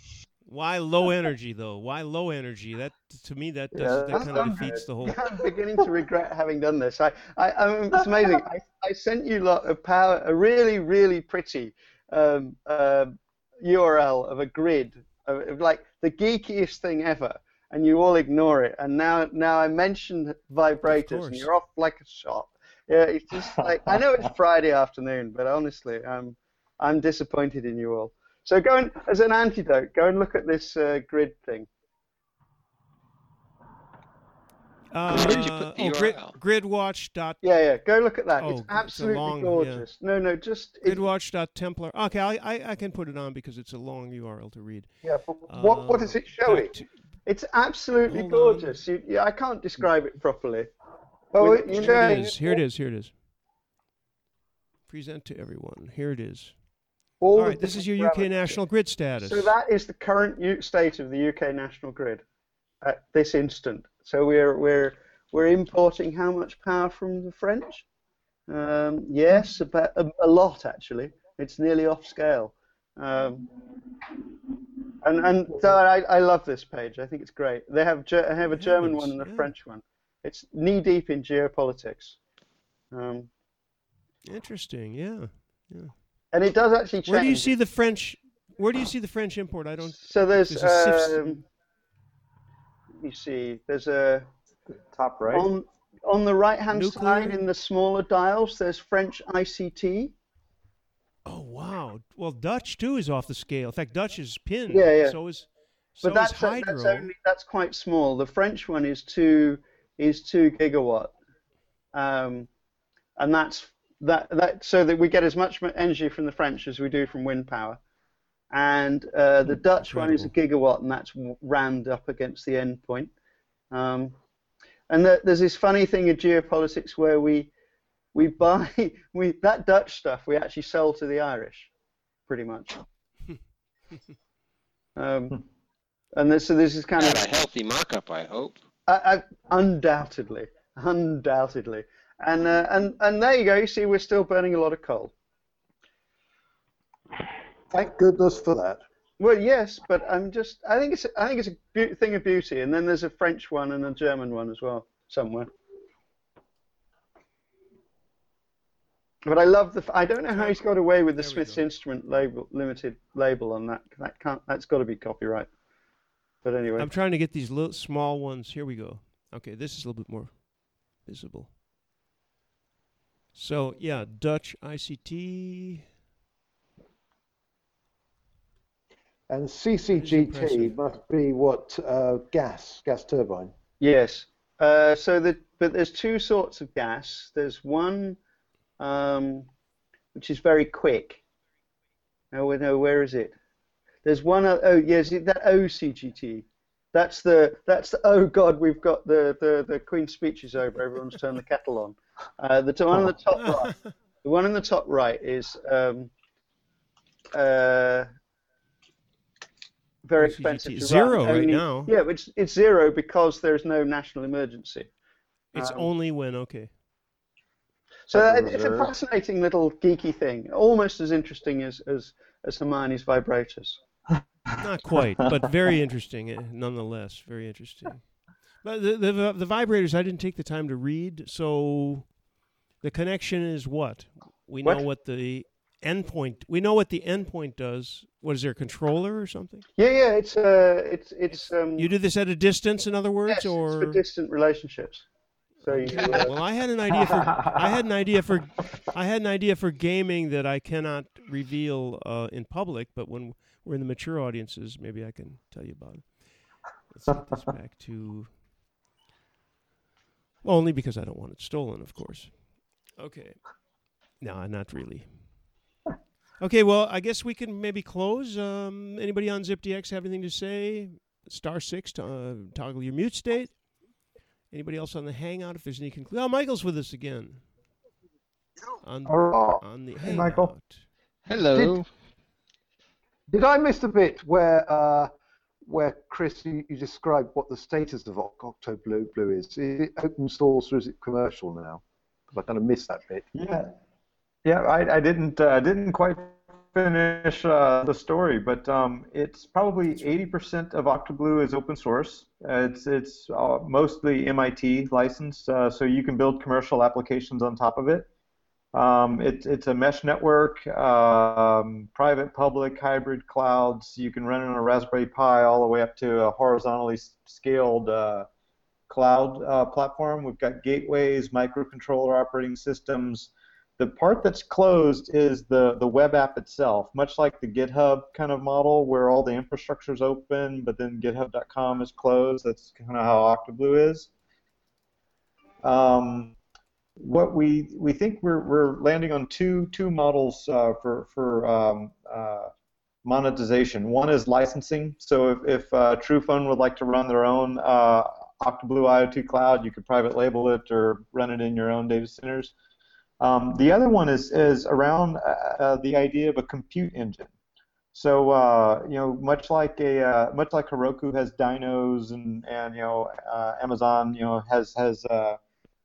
Why low energy, though? Why low energy? That to me, that does, yeah, that kind of defeats the whole. I'm beginning to regret having done this. I, I, I'm, it's amazing. I, I sent you lot of power, a really, really pretty um, uh, U R L of a grid, of, of like the geekiest thing ever, and you all ignore it. And now, now I mentioned vibrators, and you're off like a shot. Yeah, it's just like I know it's Friday afternoon, but honestly, I'm, I'm disappointed in you all. So go and, as an antidote, go and look at this uh, grid thing. Uh, Where did you put the oh, grid, gridwatch. Yeah, yeah. Go look at that. Oh, it's absolutely it's long, gorgeous. Yeah. No, no, just gridwatch.templar. Okay, I, I, I can put it on because it's a long U R L to read. Yeah, but what uh, what is it showing? That, it's absolutely gorgeous. You, yeah, I can't describe it properly. Oh, it, you know, it is. Here it is. Here it is. Present to everyone. Here it is. All, All right, this is your U K national grid status. So that is the current U- state of the U K national grid at this instant. So we're we're we're importing how much power from the French? Um, yes, about a, a lot actually. It's nearly off scale. Um, and and so I, I love this page. I think it's great. They have ge- I have a German yeah, one and a yeah. French one. It's knee deep in geopolitics. Um, Interesting. Yeah. Yeah. And it does actually change. Where do you see the French? Where do you see the French import? I don't. So there's. there's um, let me see. There's a top right. On, on the right-hand Nuclear. side, in the smaller dials, there's French I C T. Oh wow! Well, Dutch too is off the scale. In fact, Dutch is pinned. Yeah, yeah. So is. So but that's, is hydro. that's only that's quite small. The French one is two is two gigawatt, um, and that's. That, that so that we get as much energy from the French as we do from wind power, and uh, the Dutch Incredible. one is a gigawatt, and that's rammed up against the end point. Um, and the, there's this funny thing in geopolitics where we we buy we that Dutch stuff we actually sell to the Irish, pretty much. um, and there's, so there's this kind of a healthy markup, I hope. I, I, undoubtedly, undoubtedly. And uh, and and there you go. You see, we're still burning a lot of coal. Thank goodness for that. Well, yes, but I'm just. I think it's. I think it's a be- thing of beauty. And then there's a French one and a German one as well somewhere. But I love the. F- I don't know how he's got away with the there Smiths Instrument label, Limited label on that. That can't. That's got to be copyright. But anyway. I'm trying to get these little small ones. Here we go. Okay, this is a little bit more visible. So, yeah, Dutch I C T. And C C G T must be what? Uh, gas, gas turbine. Yes. Uh, so, the, but there's two sorts of gas. There's one um, which is very quick. Oh, no, where is it? There's one, oh, yes, that O C G T. That's the, that's the, oh, God, we've got the, the, the Queen's speech is over. Everyone's turned the kettle on. Uh, the one on the top right, the one on the top right is um, uh, very expensive to run. Zero right now. Yeah, it's it's zero because there is no national emergency. It's um, only when okay. So that, it's a fascinating little geeky thing, almost as interesting as as as Hermione's vibrators. Not quite, but very interesting nonetheless. Very interesting. But the, the the vibrators, I didn't take the time to read. So the connection is what we what? know what the endpoint. We know what the endpoint does. What is there, a controller or something? Yeah, yeah. It's uh, it's it's. Um, you do this at a distance, in other words, yes, or it's for distant relationships. So you, uh... well, I had an idea for I had an idea for I had an idea for gaming that I cannot reveal uh, in public, but when we're in the mature audiences, maybe I can tell you about it. Let's get this back to... Well, only because I don't want it stolen, of course. Okay. No, not really. Okay, well, I guess we can maybe close. Um, anybody on ZipDX have anything to say? Star six to uh, toggle your mute state. Anybody else on the Hangout? If there's any conclusion... Oh, Michael's with us again. On, on the Hangout. Hey, Michael. Hello. Did, did I miss a bit where... Uh, where, Chris, you, you described what the status of Octoblu Blue is. Is it open source or is it commercial now? Because I kind of missed that bit. Yeah, yeah. I, I didn't uh, didn't quite finish uh, the story, but um, it's probably eighty percent of Octoblu is open source. Uh, it's it's uh, mostly M I T licensed, uh, so you can build commercial applications on top of it. Um, it, it's a mesh network, um, private, public, hybrid clouds. You can run it on a Raspberry Pi all the way up to a horizontally scaled uh, cloud uh, platform. We've got gateways, microcontroller operating systems. The part that's closed is the, the web app itself, much like the GitHub kind of model where all the infrastructure is open, but then GitHub dot com is closed. That's kind of how Octoblu is. Um, What we we think we're we're landing on two two models uh, for for um, uh, monetization. One is licensing. So if if uh, TruePhone would like to run their own uh, Octoblu IoT cloud, you could private label it or run it in your own data centers. Um, the other one is is around uh, the idea of a compute engine. So uh, you know, much like a uh, much like Heroku has dynos and and you know uh, Amazon you know has has uh,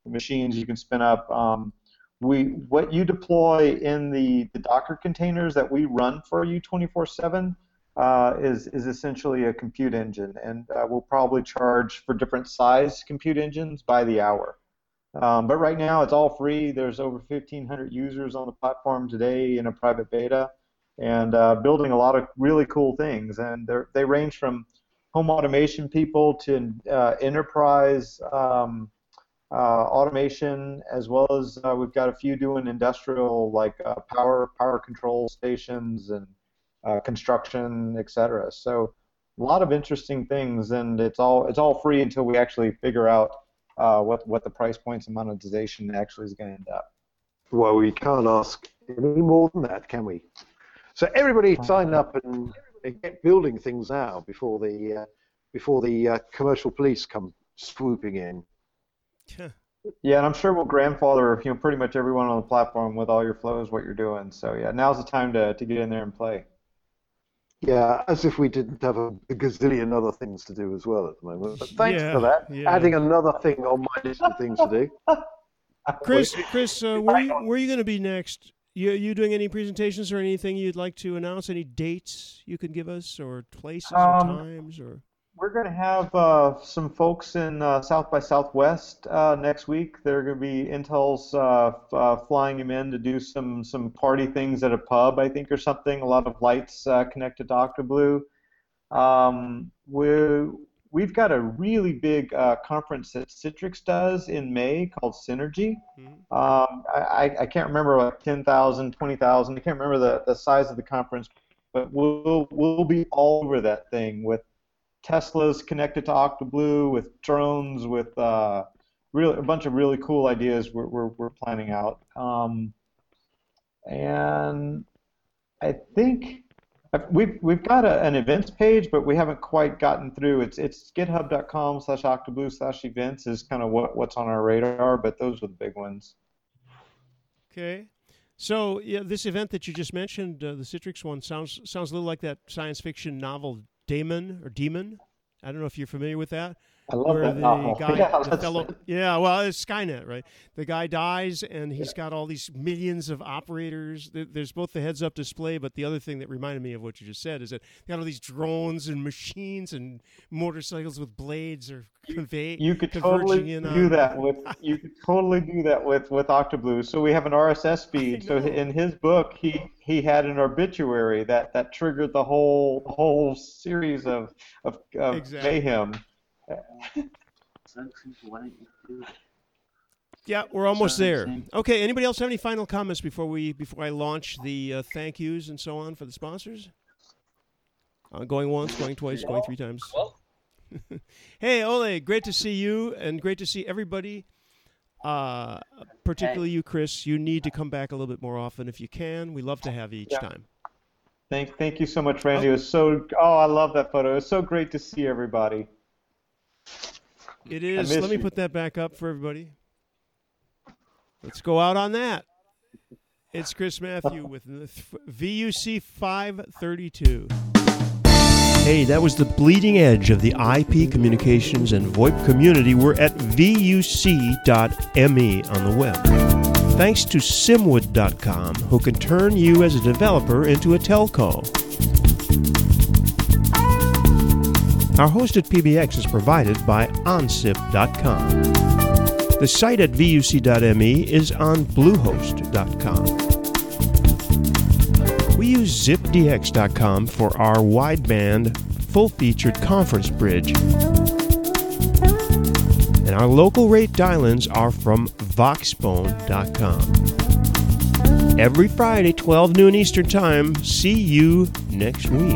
machines you can spin up. Um, we what you deploy in the, the Docker containers that we run for you twenty-four seven uh, is is essentially a compute engine, and uh, we'll probably charge for different size compute engines by the hour. Um, but right now it's all free. There's over fifteen hundred users on the platform today in a private beta, and uh, building a lot of really cool things. And they they range from home automation people to uh, enterprise. Um, Uh, automation, as well as uh, we've got a few doing industrial, like uh, power power control stations and uh, construction, et cetera. So a lot of interesting things, and it's all it's all free until we actually figure out uh, what what the price points and monetization actually is going to end up. Well, we can't ask any more than that, can we? So everybody sign up and get building things now before the uh, before the uh, commercial police come swooping in. Yeah. yeah, and I'm sure we'll grandfather you know pretty much everyone on the platform with all your flows, what you're doing. So yeah, now's the time to to get in there and play. Yeah, as if we didn't have a gazillion other things to do as well at the moment. But thanks yeah, for that. Yeah. Adding another thing on my list of things to do. Chris, Chris, uh, where are you, where are you going to be next? You you doing any presentations or anything you'd like to announce? Any dates you can give us, or places, um, or times, or? We're going to have uh, some folks in uh, South by Southwest uh, next week. They're going to be Intel's uh, uh, flying him in to do some some party things at a pub, I think, or something. A lot of lights uh, connected to Octoblu. Um, we're, we've got a really big uh, conference that Citrix does in May called Synergy. Mm-hmm. Um, I, I can't remember, like ten thousand, twenty thousand. I can't remember the, the size of the conference, but we'll we'll be all over that thing with Tesla's connected to Octoblu, with drones, with uh, really a bunch of really cool ideas we're we're, we're planning out. Um, and I think we've we've got a, an events page, but we haven't quite gotten through. It's it's GitHub dot com slash Octoblu slash events is kind of what, what's on our radar, but those are the big ones. Okay. So yeah, this event that you just mentioned, uh, the Citrix one, sounds sounds a little like that science fiction novel Daemon or Demon. I don't know if you're familiar with that. I love where that the novel. Guy, yeah, the fellow, yeah, well, it's Skynet, right? The guy dies, and he's yeah. got all these millions of operators. There's both the heads-up display, but the other thing that reminded me of what you just said is that they got all these drones and machines and motorcycles with blades or convey. You could totally in do on. that with. You could totally do that with with Octoblu. So we have an R S S feed. So in his book, he. He had an obituary that, that triggered the whole whole series of of, of exactly. mayhem. Yeah, we're almost there. Okay, anybody else have any final comments before we before I launch the uh, thank yous and so on for the sponsors? Uh, going once, going twice, going three times. Hey, Ole, great to see you and great to see everybody. Uh, particularly you, Chris. You need to come back a little bit more often if you can. We love to have you each yeah. time. Thank, thank you so much, Randy. Oh. It was so. Oh, I love that photo. It was so great to see everybody. It is. Let you. me put that back up for everybody. Let's go out on that. It's Chris Matthieu with V U C five thirty-two. Hey, that was the bleeding edge of the I P communications and VoIP community. We're at V U C dot M E on the web. Thanks to Simwood dot com, who can turn you as a developer into a telco. Our hosted P B X is provided by On Sip dot com. The site at V U C dot M E is on Bluehost dot com. We use Zip D X dot com for our wideband, full-featured conference bridge. And our local rate dial-ins are from Voxbone dot com. Every Friday, twelve noon Eastern Time. See you next week.